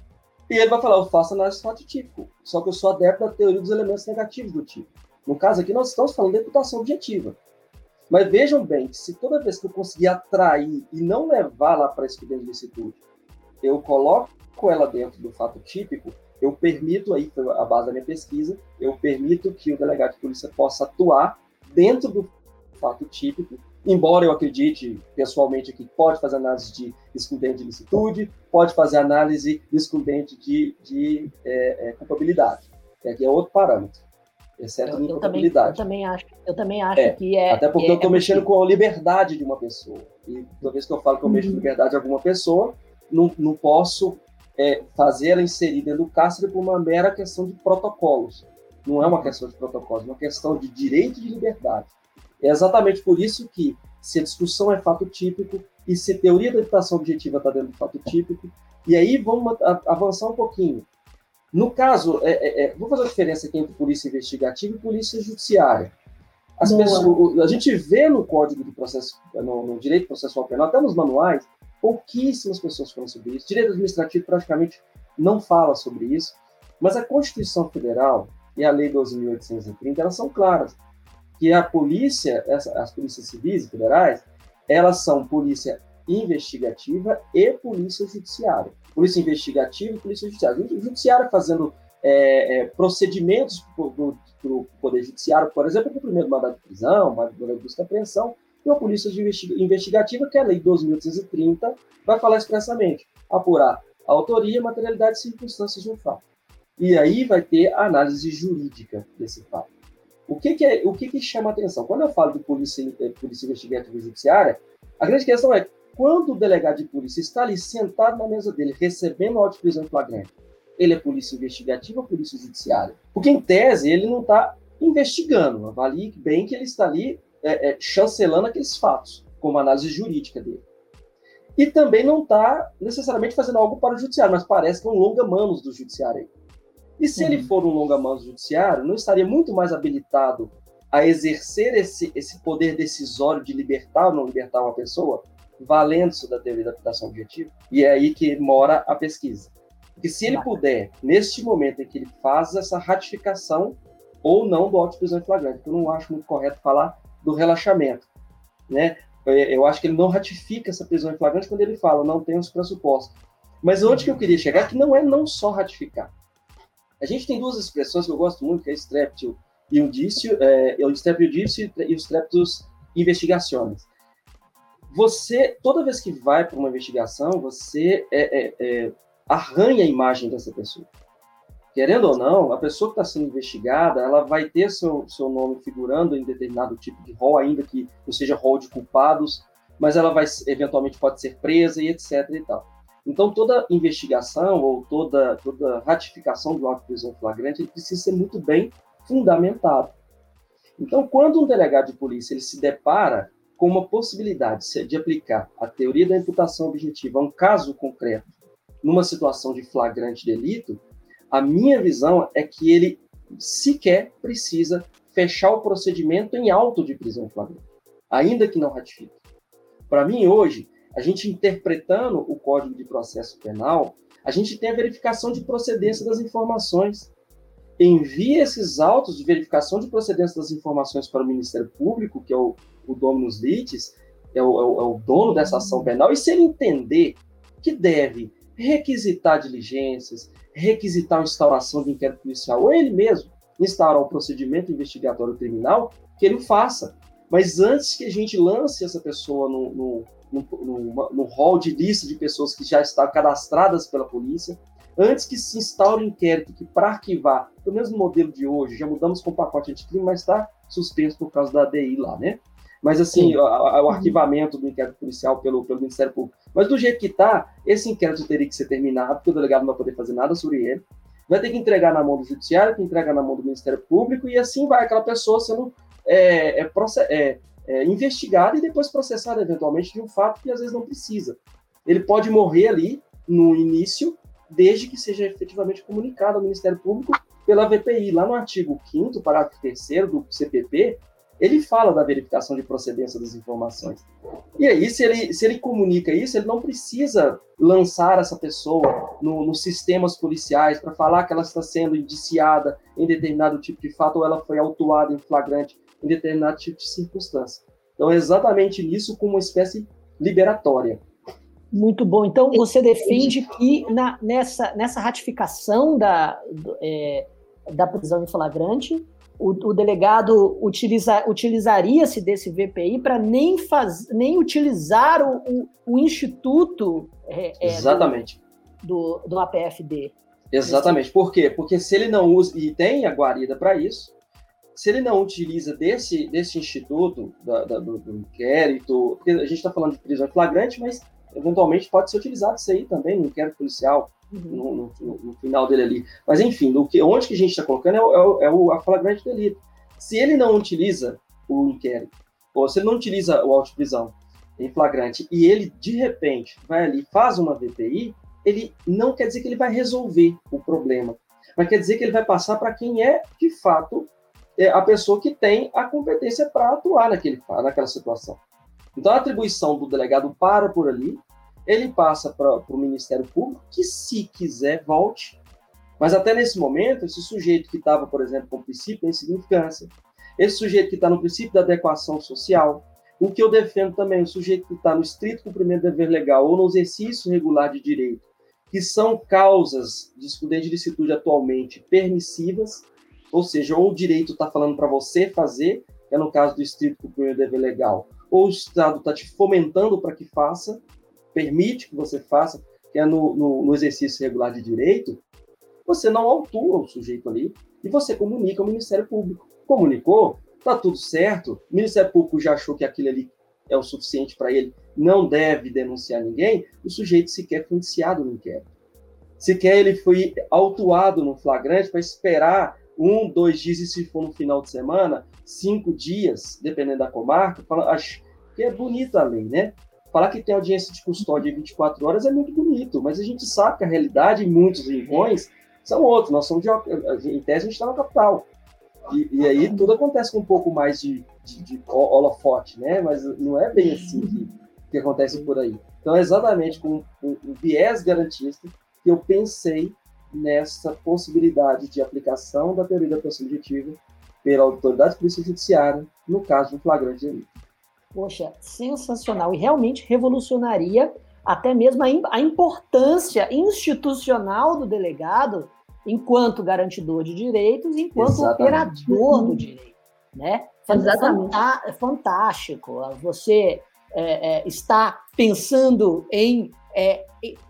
E ele vai falar, eu faço análise fato típico, só que eu sou adepto à teoria dos elementos negativos do tipo. No caso aqui, nós estamos falando de imputação objetiva. Mas vejam bem, que se toda vez que eu conseguir atrair e não levar lá para a excludente de licitude, eu coloco ela dentro do fato típico, eu permito, aí, a base da minha pesquisa, eu permito que o delegado de polícia possa atuar dentro do fato típico, embora eu acredite pessoalmente que pode fazer análise de excludente de ilicitude, pode fazer análise de excludente de, de é, é, culpabilidade, que aqui é outro parâmetro, exceto eu, em eu culpabilidade. Também, eu também acho, eu também acho é, que é... Até porque é, eu estou é mexendo possível com a liberdade de uma pessoa, e toda vez que eu falo que eu mexo com a liberdade de alguma pessoa, não, não posso... É fazer ela inserida no cárcere por uma mera questão de protocolos. Não é uma questão de protocolos, é uma questão de direito de liberdade. É exatamente por isso que, se a discussão é fato típico, e se a teoria da imputação objetiva está dentro do fato típico, e aí vamos avançar um pouquinho. No caso, é, é, é, vou fazer a diferença aqui entre polícia investigativa e polícia judiciária. As pessoas, a gente vê no Código de Processo, no, no Direito Processual Penal, até nos manuais, pouquíssimas pessoas falam sobre isso. Direito administrativo praticamente não fala sobre isso, mas a Constituição Federal e a Lei doze mil oitocentos e trinta, elas são claras, que a polícia, as polícias civis e federais, elas são polícia investigativa e polícia judiciária. Polícia investigativa e polícia judiciária. O judiciário fazendo é, é, procedimentos para o Poder Judiciário, por exemplo, o primeiro mandado de prisão, mandado de busca e apreensão, e a polícia investigativa, que é a Lei doze mil oitocentos e trinta, vai falar expressamente, apurar a autoria, materialidade e circunstâncias de um fato. E aí vai ter a análise jurídica desse fato. O que, que, é, o que, que chama a atenção? Quando eu falo de polícia, polícia investigativa e judiciária, a grande questão é, quando o delegado de polícia está ali sentado na mesa dele, recebendo auto de prisão em flagrante, ele é polícia investigativa ou polícia judiciária? Porque, em tese, ele não está investigando. Avalie bem que ele está ali É, é, chancelando aqueles fatos, como análise jurídica dele. E também não está necessariamente fazendo algo para o judiciário, mas parece que é um longa-manos do judiciário aí. E se uhum. ele for um longa-mandato judiciário, não estaria muito mais habilitado a exercer esse, esse poder decisório de libertar ou não libertar uma pessoa, valendo-se da teoria da habilitação objetiva? E é aí que mora a pesquisa. Porque se ele puder, neste momento em que ele faz essa ratificação ou não do auto de prisão em flagrante, eu não acho muito correto falar do relaxamento, né? Eu acho que ele não ratifica essa prisão em flagrante quando ele fala, não tem os pressupostos. Mas onde que eu queria chegar, que não é não só ratificar. A gente tem duas expressões que eu gosto muito, que é streptio e iudicio, é, o streptio iudicio e os streptus investigaciones. Você, toda vez que vai para uma investigação, você é, é, é, arranha a imagem dessa pessoa. Querendo ou não, a pessoa que está sendo investigada, ela vai ter seu, seu nome figurando em determinado tipo de rol, ainda que não seja rol de culpados, mas ela vai, eventualmente pode ser presa e etc e tal. Então, toda investigação ou toda, toda ratificação do auto de prisão flagrante, ele precisa ser muito bem fundamentado. Então, quando um delegado de polícia ele se depara com uma possibilidade de aplicar a teoria da imputação objetiva a um caso concreto, numa situação de flagrante delito, a minha visão é que ele sequer precisa fechar o procedimento em auto de prisão em flagrante, ainda que não ratifique. Para mim, hoje, a gente interpretando o Código de Processo Penal, a gente tem a verificação de procedência das informações. Envia esses autos de verificação de procedência das informações para o Ministério Público, que é o, o dominus litis, é o, é, o, é o dono dessa ação penal, e se ele entender que deve requisitar diligências, requisitar a instauração de inquérito policial, ou ele mesmo instaurar o procedimento investigatório criminal, que ele o faça. Mas antes que a gente lance essa pessoa no, no, no, no, no rol de lista de pessoas que já estão cadastradas pela polícia, antes que se instaure o inquérito, que para arquivar, pelo menos no modelo de hoje, já mudamos com o pacote anticrime, mas está suspenso por causa da A D I lá, né? Mas assim, o, o arquivamento do inquérito policial pelo, pelo Ministério Público. Mas do jeito que está, esse inquérito teria que ser terminado, porque o delegado não vai poder fazer nada sobre ele. Vai ter que entregar na mão do Judiciário, vai ter que entregar na mão do Ministério Público, e assim vai aquela pessoa sendo é, é, é, é, investigada e depois processada, eventualmente, de um fato que às vezes não precisa. Ele pode morrer ali no início, desde que seja efetivamente comunicado ao Ministério Público pela V P I. Lá no artigo quinto, parágrafo terceiro do C P P, ele fala da verificação de procedência das informações. E aí, se ele, se ele comunica isso, ele não precisa lançar essa pessoa no, nos sistemas policiais para falar que ela está sendo indiciada em determinado tipo de fato ou ela foi autuada em flagrante em determinado tipo de circunstância. Então, é exatamente isso, como uma espécie liberatória. Muito bom. Então, você defende que na, nessa, nessa ratificação da, é, da prisão em flagrante, O, o delegado utiliza, utilizaria-se desse V P I para nem, faz, nem utilizar o, o, o instituto é, Exatamente. Do, do, do A P F D. Exatamente. Por quê? Porque se ele não usa, e tem a guarida para isso, se ele não utiliza desse, desse instituto, da, da, do, do inquérito, porque a gente está falando de prisão em flagrante, mas eventualmente pode ser utilizado isso aí também no inquérito policial, No, no, no final dele ali. Mas, enfim, no que, onde que a gente está colocando é o, é o, é o flagrante delito. Se ele não utiliza o inquérito, ou se ele não utiliza o auto de prisão em flagrante, e ele, de repente, vai ali, faz uma V P I, ele não quer dizer que ele vai resolver o problema, mas quer dizer que ele vai passar para quem é, de fato, é a pessoa que tem a competência para atuar naquele, naquela situação. Então, a atribuição do delegado para por ali, ele passa para o Ministério Público, que se quiser, volte. Mas até nesse momento, esse sujeito que estava, por exemplo, com o princípio da insignificância, esse sujeito que está no princípio da adequação social, o que eu defendo também, o sujeito que está no estrito cumprimento do dever legal ou no exercício regular de direito, que são causas de excludente-licitude atualmente permissivas, ou seja, ou o direito está falando para você fazer, que é no caso do estrito cumprimento do dever legal, ou o Estado está te fomentando para que faça, permite que você faça, que é no, no, no exercício regular de direito, você não autua o sujeito ali e você comunica ao Ministério Público. Comunicou, está tudo certo, o Ministério Público já achou que aquilo ali é o suficiente para ele, não deve denunciar ninguém, o sujeito sequer foi indiciado no inquérito. Sequer ele foi autuado no flagrante para esperar um, dois dias, e se for no final de semana, cinco dias, dependendo da comarca, fala, acho que é bonito a lei, né? Falar que tem audiência de custódia em vinte e quatro horas é muito bonito, mas a gente sabe que a realidade em muitos rincões são outros. Nós somos de, em tese, a gente está na capital. E, e aí tudo acontece com um pouco mais de, de, de holofote, né? Mas não é bem assim que, que acontece por aí. Então é exatamente com um, um viés garantista que eu pensei nessa possibilidade de aplicação da teoria da pressão objetiva pela autoridade de polícia judiciária no caso de um flagrante de delito. Poxa, sensacional, e realmente revolucionaria até mesmo a importância institucional do delegado enquanto garantidor de direitos, enquanto Exatamente. operador do direito, né? Exatamente. É fantástico. Você é, é, está pensando em é,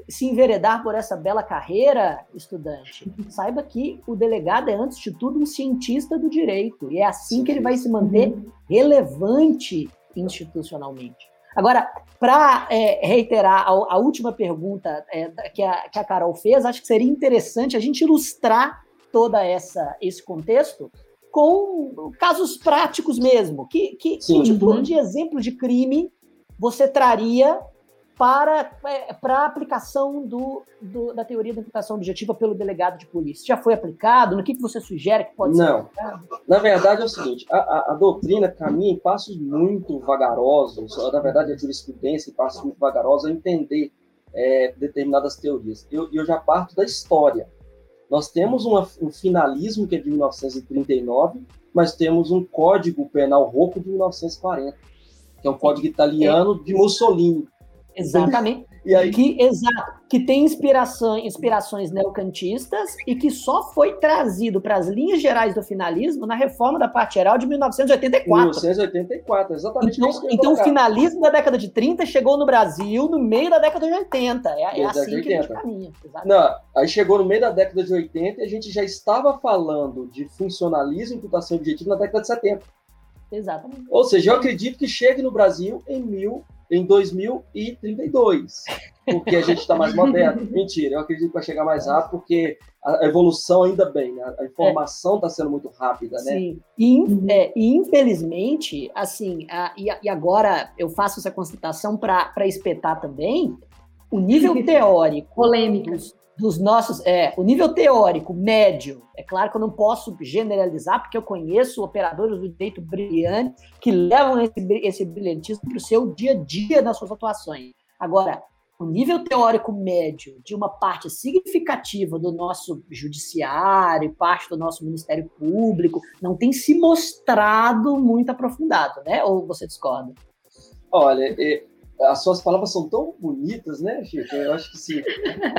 se enveredar por essa bela carreira, estudante. Saiba que o delegado é, antes de tudo, um cientista do direito, e é assim que ele vai se manter relevante institucionalmente. Agora, para é, reiterar a, a última pergunta é, que, a, que a Carol fez, acho que seria interessante a gente ilustrar todo esse contexto com casos práticos mesmo. Que, que, que tipo de exemplo de crime você traria para, para a aplicação do, do, da teoria da imputação objetiva pelo delegado de polícia? Já foi aplicado? No que, que você sugere que pode Não. ser aplicado? Na verdade é o seguinte, a, a, a doutrina caminha em passos muito vagarosos, na verdade a jurisprudência em passos muito vagarosos a entender é, determinadas teorias. Eu, eu já parto da história. Nós temos uma, um finalismo que é de mil novecentos e trinta e nove, mas temos um código penal rouco de mil novecentos e quarenta, que é um código italiano de Mussolini. Exatamente, e aí? Que, exato, que tem inspiração, inspirações neocantistas e que só foi trazido para as linhas gerais do finalismo na reforma da parte geral de mil novecentos e oitenta e quatro. mil novecentos e oitenta e quatro, exatamente. Então, então o finalismo da década de trinta chegou no Brasil no meio da década de oitenta, é, é assim oitenta. Que a gente caminha. Não, aí chegou no meio da década de oitenta e a gente já estava falando de funcionalismo e imputação objetiva na década de setenta. Exatamente. Ou seja, eu acredito que chegue no Brasil em mil... em dois mil e trinta e dois, porque a gente está mais moderno. Mentira, eu acredito que vai chegar mais rápido, porque a evolução ainda bem, né? A informação está é. sendo muito rápida, né? Sim, e é, infelizmente, assim, a, e, a, e agora eu faço essa constatação para espetar também, o nível teórico... Polêmica. Dos, dos nossos... É, o nível teórico médio, é claro que eu não posso generalizar, porque eu conheço operadores do direito brilhantes que levam esse, esse brilhantismo para o seu dia a dia nas suas atuações. Agora, o nível teórico médio de uma parte significativa do nosso judiciário, parte do nosso Ministério Público, não tem se mostrado muito aprofundado, né? Ou você discorda? Olha, e... as suas palavras são tão bonitas, né, Chico? Eu acho que sim.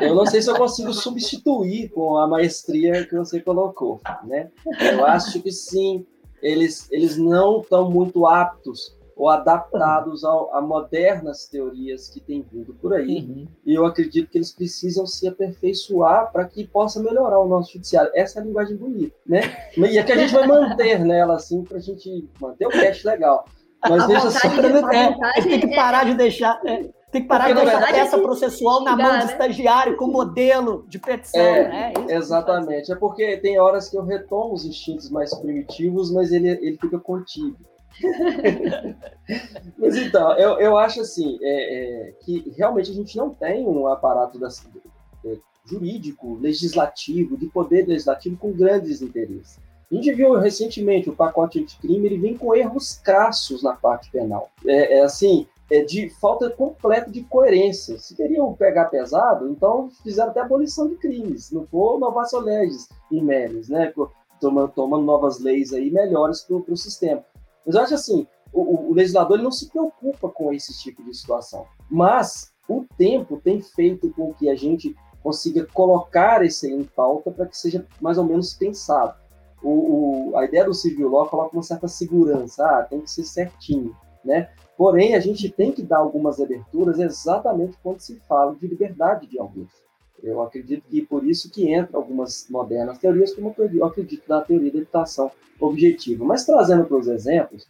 Eu não sei se eu consigo substituir com a maestria que você colocou, né? Eu acho que sim. Eles, eles não estão muito aptos ou adaptados ao, a modernas teorias que têm vindo por aí. Uhum. E eu acredito que eles precisam se aperfeiçoar para que possa melhorar o nosso judiciário. Essa é a linguagem bonita, né? E é que a gente vai manter nela, assim, para a gente manter o cast legal. Mas deixa só... é, tem que parar de deixar, é, tem que parar Porque, de deixar verdade, essa processual na mão do estagiário com modelo de petição. É, né? Isso exatamente. É porque tem horas que eu retomo os instintos mais primitivos, mas ele, ele fica contido. Mas então, eu, eu acho assim, é, é, que realmente a gente não tem um aparato da, é, jurídico, legislativo, de poder legislativo com grandes interesses. A gente viu recentemente o pacote anticrime, ele vem com erros crassos na parte penal. É, é assim, é de falta completa de coerência. Se queriam pegar pesado, então fizeram até abolição de crimes, não for novação legis em memes, né? Tomando, tomando novas leis aí melhores para o sistema. Mas eu acho assim, o, o legislador ele não se preocupa com esse tipo de situação. Mas o tempo tem feito com que a gente consiga colocar isso aí em pauta para que seja mais ou menos pensado. O, o, a ideia do civil law coloca uma certa segurança, ah, tem que ser certinho, né? Porém, a gente tem que dar algumas aberturas exatamente quando se fala de liberdade de alguém. Eu acredito que por isso que entra algumas modernas teorias, como eu acredito na teoria da imputação objetiva. Mas trazendo para os exemplos,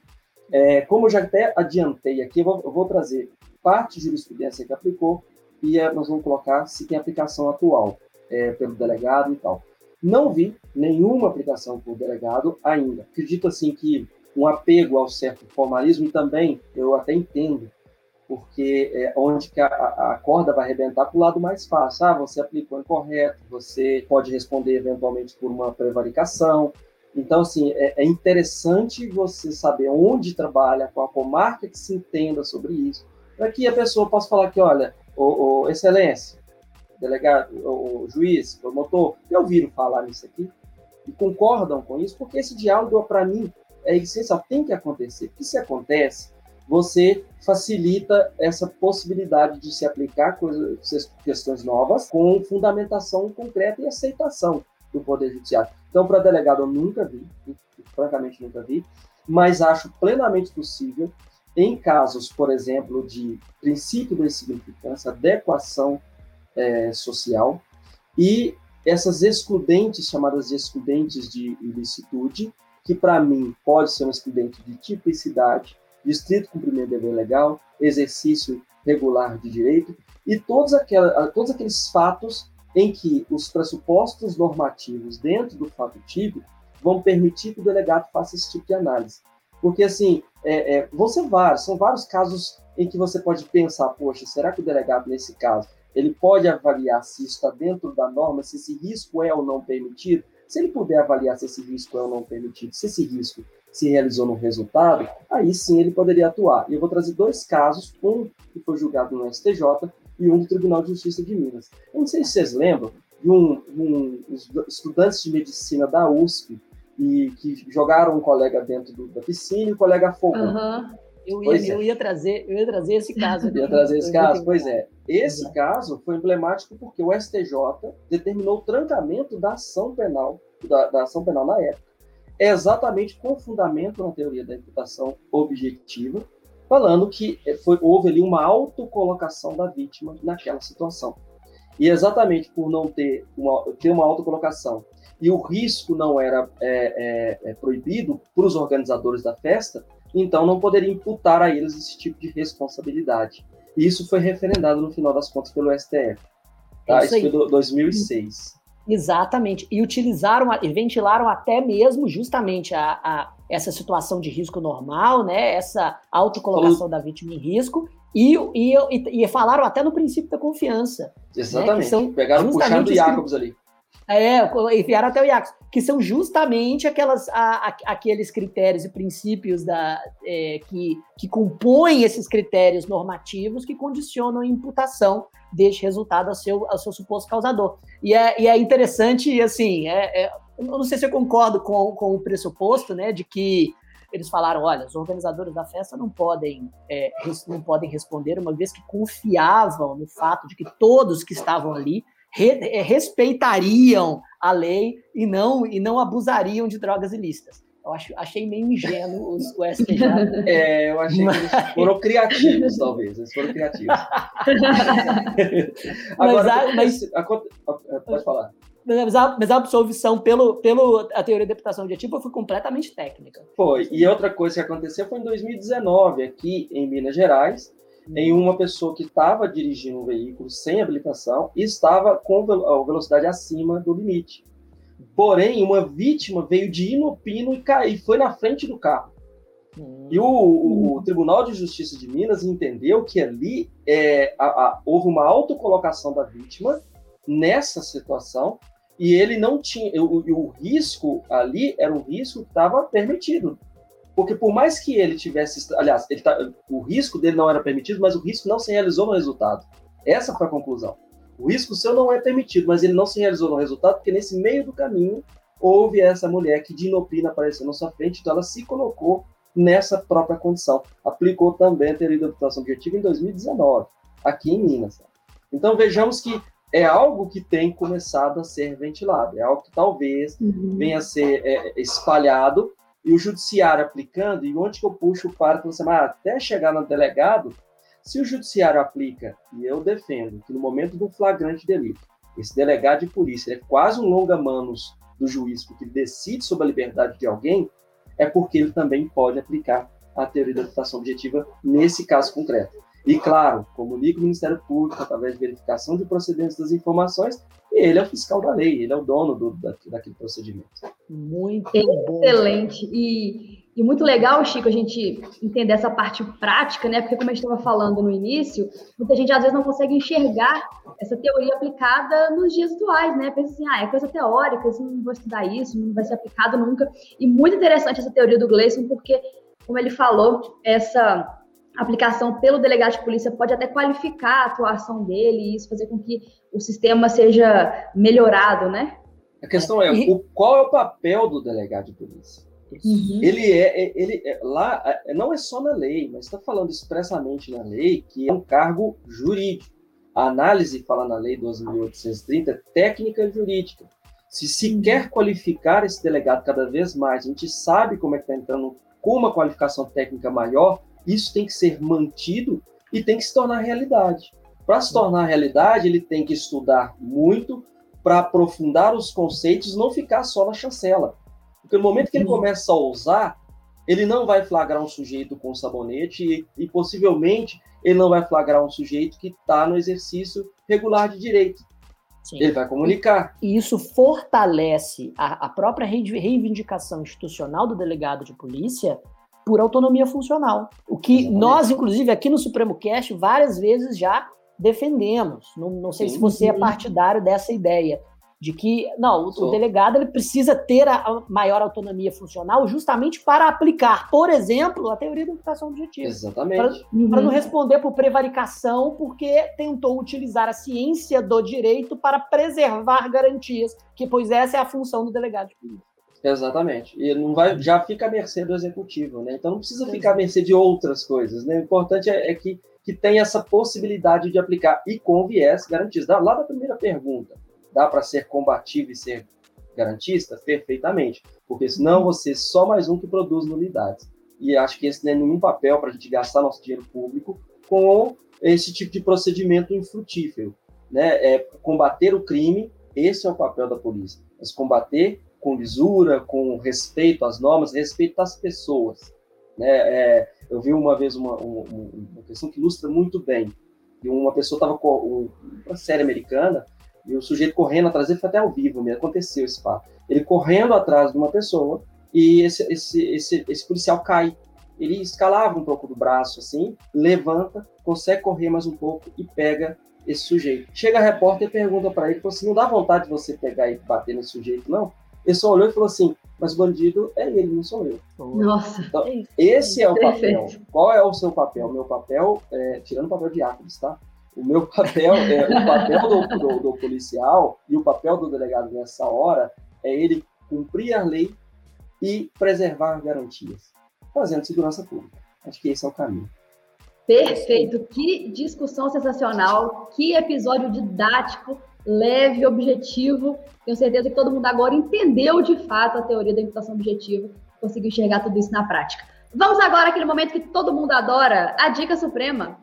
é, como eu já até adiantei aqui, eu vou, eu vou trazer parte de jurisprudência que aplicou e é, nós vamos colocar se tem aplicação atual é, pelo delegado e tal. Não vi nenhuma aplicação por delegado ainda. Acredito, assim, que um apego ao certo formalismo, e também eu até entendo porque é onde que a, a corda vai arrebentar para o lado mais fácil. Ah, você aplicou incorreto, você pode responder eventualmente por uma prevaricação. Então, assim, é, é interessante você saber onde trabalha, com a comarca que se entenda sobre isso, para que a pessoa possa falar que, olha, ô, ô, excelência, delegado, ô, juiz, promotor, eu ouviram falar nisso aqui e concordam com isso, porque esse diálogo, para mim, é essencial, tem que acontecer. Porque se acontece, você facilita essa possibilidade de se aplicar coisas, questões novas com fundamentação concreta e aceitação do Poder Judiciário. Então, para delegado, eu nunca vi, francamente nunca vi, mas acho plenamente possível, em casos, por exemplo, de princípio da insignificância, adequação é, social, e essas excludentes, chamadas de excludentes de ilicitude, que, para mim, pode ser um excludente de tipicidade, de estrito cumprimento de dever legal, exercício regular de direito, e todos, aquela, todos aqueles fatos em que os pressupostos normativos dentro do fato típico vão permitir que o delegado faça esse tipo de análise. Porque, assim, é, é, vão ser vários, são vários casos em que você pode pensar, poxa, será que o delegado, nesse caso, ele pode avaliar se isso está dentro da norma, se esse risco é ou não permitido? Se ele puder avaliar se esse risco é ou não permitido, se esse risco se realizou no resultado, aí sim ele poderia atuar. E eu vou trazer dois casos, um que foi julgado no S T J, e um do Tribunal de Justiça de Minas. Eu não sei se vocês lembram de um, um estudantes de medicina da U S P e que jogaram um colega dentro do, da piscina e o colega afogou. Uhum. Eu, ia, é. eu, ia trazer, eu ia trazer esse caso. Ia trazer esse caso, pois é. Esse uhum. caso foi emblemático porque o S T J determinou o trancamento da ação penal, da, da ação penal na época, exatamente com fundamento na teoria da imputação objetiva, falando que foi, houve ali uma autocolocação da vítima naquela situação. E exatamente por não ter uma, ter uma autocolocação e o risco não era é, é, é proibido para os organizadores da festa, então não poderia imputar a eles esse tipo de responsabilidade. E isso foi referendado, no final das contas, pelo S T F. Tá? Isso, isso foi em dois mil e seis. Exatamente. E utilizaram e ventilaram até mesmo justamente a... a... essa situação de risco normal, né? Essa autocolocação Falou. da vítima em risco, e, e, e, e falaram até no princípio da confiança. Exatamente. Né? São Pegaram o puxado do Jakobs ali. É, enviaram até o Jakobs, que são justamente aquelas, a, a, aqueles critérios e princípios da, é, que, que compõem esses critérios normativos que condicionam a imputação deste resultado ao seu, ao seu suposto causador. E é, e é interessante, assim... É, é, eu não sei se eu concordo com, com o pressuposto, né, de que eles falaram, olha, os organizadores da festa não podem, é, não podem responder, uma vez que confiavam no fato de que todos que estavam ali re, é, respeitariam a lei e não, e não abusariam de drogas ilícitas. Eu acho, achei meio ingênuo os, o S T J. É, eu achei mas... que eles foram criativos, talvez. Eles foram criativos. Agora, mas, mas... pode falar. Mas a, mas a absolvição pelo, pelo a teoria da imputação objetiva foi completamente técnica. Foi, e outra coisa que aconteceu foi em dois mil e dezenove, aqui em Minas Gerais, hum. em uma pessoa que estava dirigindo um veículo sem habilitação e estava com velocidade acima do limite. Porém, uma vítima veio de inopino e caiu, foi na frente do carro. Hum. E o, o, o Tribunal de Justiça de Minas entendeu que ali é, a, a, houve uma autocolocação da vítima nessa situação, e ele não tinha, o, o risco ali era um risco que estava permitido, porque por mais que ele tivesse, aliás, ele tá, o risco dele não era permitido, mas o risco não se realizou no resultado, essa foi a conclusão, o risco seu não é permitido, mas ele não se realizou no resultado, porque nesse meio do caminho houve essa mulher que de inopina apareceu na sua frente, então ela se colocou nessa própria condição, aplicou também a teoria da imputação objetiva em dois mil e dezenove, aqui em Minas. Então vejamos que é algo que tem começado a ser ventilado, é algo que talvez uhum. venha a ser é, espalhado, e o judiciário aplicando, e onde que eu puxo para você, mas até chegar no delegado, se o judiciário aplica, e eu defendo que no momento do flagrante delito, esse delegado de polícia é quase um longa-manos do juiz, porque ele decide sobre a liberdade de alguém, é porque ele também pode aplicar a teoria da imputação objetiva nesse caso concreto. E, claro, comunica o Ministério Público através de verificação de procedência das informações, e ele é o fiscal da lei, ele é o dono do, da, daquele procedimento. Muito Excelente. Bom. E, E muito legal, Chico, a gente entender essa parte prática, né? Porque, como a gente estava falando no início, muita gente às vezes não consegue enxergar essa teoria aplicada nos dias atuais, né? Pensa assim, ah, é coisa teórica, assim, não vou estudar isso, não vai ser aplicado nunca. E muito interessante essa teoria do Gleison, porque, como ele falou, essa aplicação pelo delegado de polícia pode até qualificar a atuação dele e isso fazer com que o sistema seja melhorado, né? A questão é, o, qual é o papel do delegado de polícia? Uhum. Ele é, ele é, lá, não é só na lei, mas está falando expressamente na lei que é um cargo jurídico. A análise fala na lei doze mil oitocentos e trinta, técnica jurídica. Se se uhum. quer qualificar esse delegado cada vez mais, a gente sabe como é que está entrando com uma qualificação técnica maior, isso tem que ser mantido e tem que se tornar realidade. Para se tornar realidade, ele tem que estudar muito para aprofundar os conceitos, não ficar só na chancela. Porque no momento que ele começa a usar, ele não vai flagrar um sujeito com sabonete e, e possivelmente, ele não vai flagrar um sujeito que está no exercício regular de direito. Sim. Ele vai comunicar. E isso fortalece a, a própria reivindicação institucional do delegado de polícia por autonomia funcional. O que Exatamente. Nós, inclusive, aqui no Supremo Cast, várias vezes já defendemos. Não, não sei sim, se você sim. é partidário dessa ideia, de que não, o, o delegado ele precisa ter a, a maior autonomia funcional justamente para aplicar, por exemplo, a teoria da imputação objetiva. Exatamente. Para uhum. não responder por prevaricação, porque tentou utilizar a ciência do direito para preservar garantias, que pois essa é a função do delegado de polícia. Exatamente. E não vai, já fica à mercê do executivo, né? Então não precisa Exatamente. Ficar à mercê de outras coisas, né? O importante é, é que, que tenha essa possibilidade de aplicar e com viés garantista. Lá da primeira pergunta, dá para ser combativo e ser garantista? Perfeitamente. Porque senão você é só mais um que produz nulidades. E acho que esse não é nenhum papel para a gente gastar nosso dinheiro público com esse tipo de procedimento infrutífero, né? É combater o crime, esse é o papel da polícia. Mas combater com lisura, com respeito às normas, respeito às pessoas, né? É, eu vi uma vez uma, uma, uma questão que ilustra muito bem. E uma pessoa estava com uma série americana e o sujeito correndo atrás dele, foi até ao vivo mesmo, aconteceu esse fato. Ele correndo atrás de uma pessoa e esse, esse, esse, esse policial cai. Ele escalava um pouco do braço, assim, levanta, consegue correr mais um pouco e pega esse sujeito. Chega a repórter e pergunta para ele, assim, não dá vontade de você pegar e bater nesse sujeito, não? Ele só olhou e falou assim, mas o bandido é ele, não sou eu. Nossa. Então, esse é o papel. Qual é o seu papel? O meu papel, é, tirando o papel de Acres, tá? O meu papel, é, o papel do, do, do policial e o papel do delegado nessa hora é ele cumprir a lei e preservar garantias, fazendo segurança pública. Acho que esse é o caminho. Perfeito. Que discussão sensacional. Que episódio didático. Leve, objetivo, tenho certeza que todo mundo agora entendeu de fato a teoria da imputação objetiva, conseguiu enxergar tudo isso na prática. Vamos agora àquele momento que todo mundo adora, a Dica Suprema.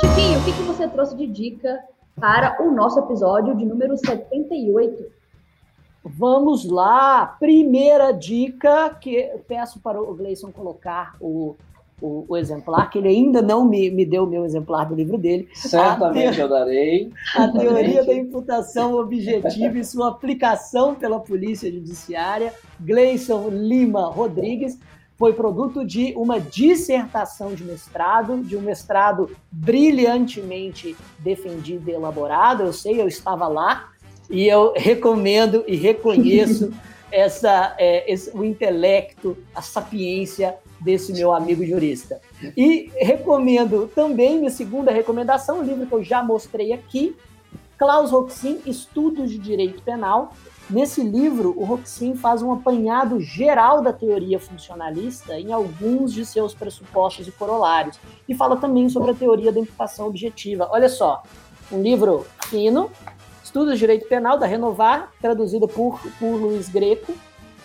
Chiquinho, o que, que você trouxe de dica para o nosso episódio de número setenta e oito? Vamos lá, primeira dica que eu peço para o Gleison colocar o O, o exemplar, que ele ainda não me, me deu o meu exemplar do livro dele. Certamente eu darei. A teoria da imputação objetiva e sua aplicação pela Polícia Judiciária, Gleison Lima Rodrigues, foi produto de uma dissertação de mestrado, de um mestrado brilhantemente defendido e elaborado. Eu sei, eu estava lá e eu recomendo e reconheço essa, é, esse, o intelecto, a sapiência desse meu amigo jurista. E recomendo também, minha segunda recomendação, um livro que eu já mostrei aqui, Claus Roxin, Estudos de Direito Penal. Nesse livro, o Roxin faz um apanhado geral da teoria funcionalista em alguns de seus pressupostos e corolários, e fala também sobre a teoria da imputação objetiva. Olha só, um livro fino, Estudos de Direito Penal, da Renovar, traduzido por, por Luiz Greco.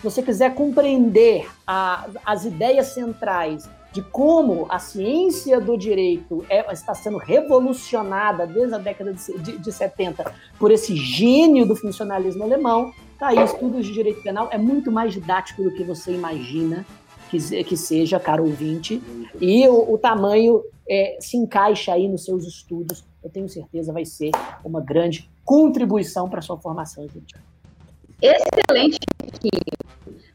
Se você quiser compreender a, as ideias centrais de como a ciência do direito é, está sendo revolucionada desde a década de, de, de setenta por esse gênio do funcionalismo alemão, tá aí, Estudos de Direito Penal é muito mais didático do que você imagina que, que seja, caro ouvinte, e o, o tamanho é, se encaixa aí nos seus estudos. Eu tenho certeza vai ser uma grande contribuição para a sua formação jurídica. Excelente,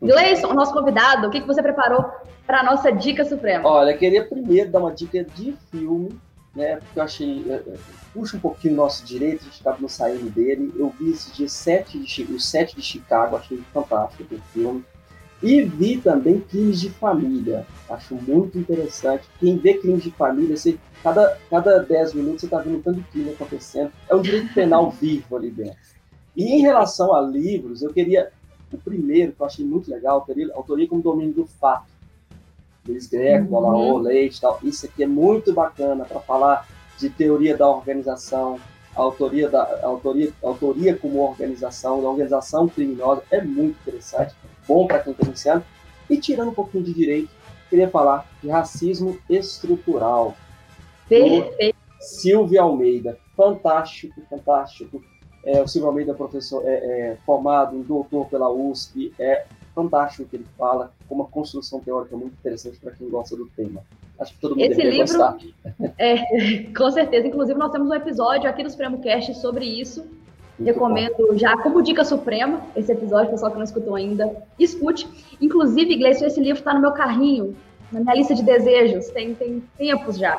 Gleison, nosso convidado, o que você preparou para a nossa dica suprema? Olha, eu queria primeiro dar uma dica de filme, né, porque eu achei, puxa um pouquinho o nosso direito, a gente acaba não saindo dele. Eu vi esse dia sete de, o sete de Chicago, achei fantástico o filme. E vi também Crimes de Família, acho muito interessante. Quem vê Crimes de Família, você, cada, cada dez minutos você está vendo tanto crime acontecendo. É um direito penal vivo ali dentro. E em relação a livros, eu queria, o primeiro, que eu achei muito legal, eu queria, Autoria como Domínio do Fato, Luiz Greco, uhum. Alaô, Leite e tal. Isso aqui é muito bacana para falar de teoria da organização, autoria, da, autoria, autoria como organização, da organização criminosa, é muito interessante. Bom para quem está iniciando. E tirando um pouquinho de direito, queria falar de racismo estrutural. Perfeito. Silvio Almeida, fantástico, fantástico. É, o Silvio Almeida é professor, é, é formado, um doutor pela U S P, é fantástico o que ele fala, com uma construção teórica muito interessante para quem gosta do tema. Acho que todo mundo Esse livro, gostar. É, com certeza. Inclusive, nós temos um episódio aqui do Supremo Cast sobre isso. Muito Recomendo bom. Já como dica suprema esse episódio, pessoal que não escutou ainda, escute. Inclusive, Gleison, esse livro está no meu carrinho, na minha lista de desejos, tem, tem tempos já.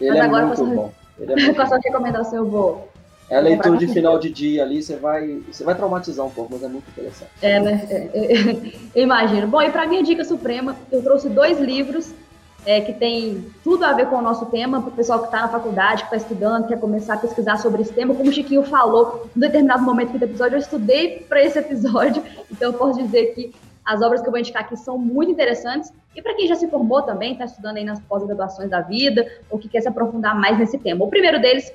Ele Mas é agora muito posso... bom. Ele é muito com a sua recomendação eu vou... É a leitura de final de dia ali, você vai, você vai traumatizar um pouco, mas é muito interessante. É, né? É, eu imagino. Bom, e para minha dica suprema, eu trouxe dois livros é, que tem tudo a ver com o nosso tema, para o pessoal que está na faculdade, que está estudando, quer começar a pesquisar sobre esse tema. Como o Chiquinho falou, em determinado momento do episódio, eu estudei para esse episódio, então eu posso dizer que as obras que eu vou indicar aqui são muito interessantes. E para quem já se formou também, está estudando aí nas pós-graduações da vida, ou que quer se aprofundar mais nesse tema. O primeiro deles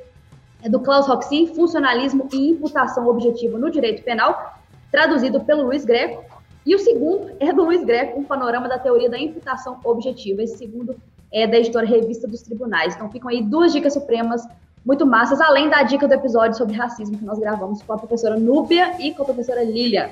é do Claus Roxin, Funcionalismo e Imputação Objetiva no Direito Penal, traduzido pelo Luiz Greco. E o segundo é do Luiz Greco, Um Panorama da Teoria da Imputação Objetiva. Esse segundo é da editora Revista dos Tribunais. Então ficam aí duas dicas supremas muito massas, além da dica do episódio sobre racismo que nós gravamos com a professora Núbia e com a professora Lilian.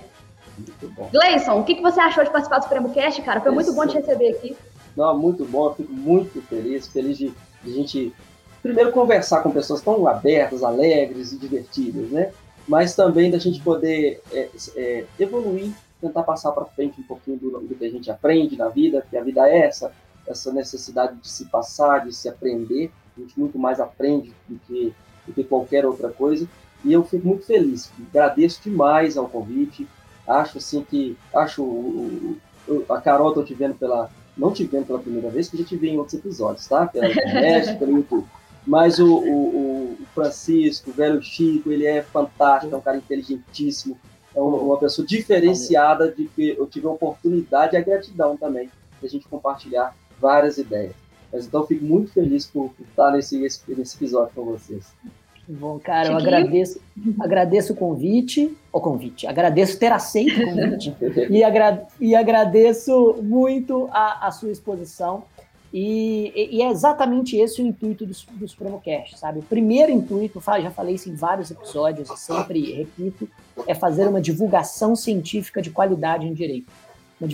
Gleison, o que você achou de participar do Supremo Cast, cara? Foi muito Isso. bom te receber aqui. Não, muito bom, eu fico muito feliz, feliz de a gente... Primeiro, conversar com pessoas tão abertas, alegres e divertidas, né? Mas também da gente poder é, é, evoluir, tentar passar para frente um pouquinho do, do que a gente aprende na vida, porque a vida é essa, essa necessidade de se passar, de se aprender. A gente muito mais aprende do que, do que qualquer outra coisa. E eu fico muito feliz, agradeço demais ao convite. Acho assim que... acho o, o, a Carol, estou te vendo pela... Não te vendo pela primeira vez, porque já te vi em outros episódios, tá? Pela internet, pelo YouTube. Mas o, o, o Francisco, o velho Chico, ele é fantástico, é um cara inteligentíssimo, é uma, uma pessoa diferenciada, de que eu tive a oportunidade e a gratidão também de a gente compartilhar várias ideias. Mas então eu fico muito feliz por, por estar nesse, nesse episódio com vocês. Bom, cara, eu agradeço, agradeço o convite, o convite, agradeço ter aceito o convite e, agra, e agradeço muito a, a sua exposição. E, e é exatamente esse o intuito do, do Supremo Cast, sabe? O primeiro intuito, já falei isso em vários episódios, sempre repito, é fazer uma divulgação científica de qualidade em direito.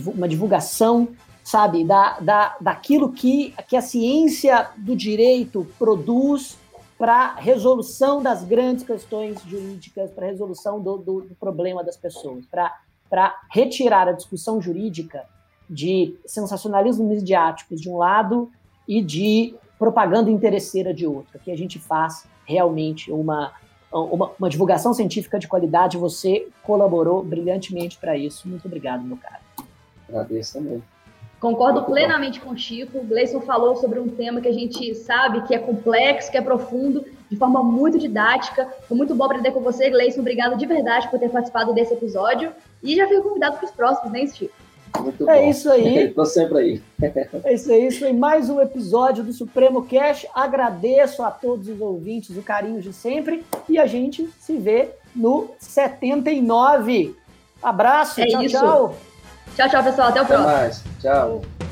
Uma divulgação, sabe, da, da, daquilo que, que a ciência do direito produz para resolução das grandes questões jurídicas, para resolução do, do, do problema das pessoas, para retirar a discussão jurídica de sensacionalismos midiáticos de um lado e de propaganda interesseira de outro. Aqui a gente faz realmente uma, uma, uma divulgação científica de qualidade. Você colaborou brilhantemente para isso. Muito obrigado, meu caro. Agradeço também. Concordo Muito plenamente bom. com o Chico. O Gleison falou sobre um tema que a gente sabe que é complexo, que é profundo, de forma muito didática. Foi muito bom aprender com você, Gleison. Obrigado de verdade por ter participado desse episódio. E já fico convidado para os próximos, né, Chico? Muito é bom. isso aí. Estou sempre aí. É isso aí. Isso foi mais um episódio do Supremo Cast. Agradeço a todos os ouvintes o carinho de sempre. E a gente se vê no setenta e nove. Abraço. É tchau, isso. tchau. Tchau, tchau, pessoal. Até o próximo. Até mais. Tchau.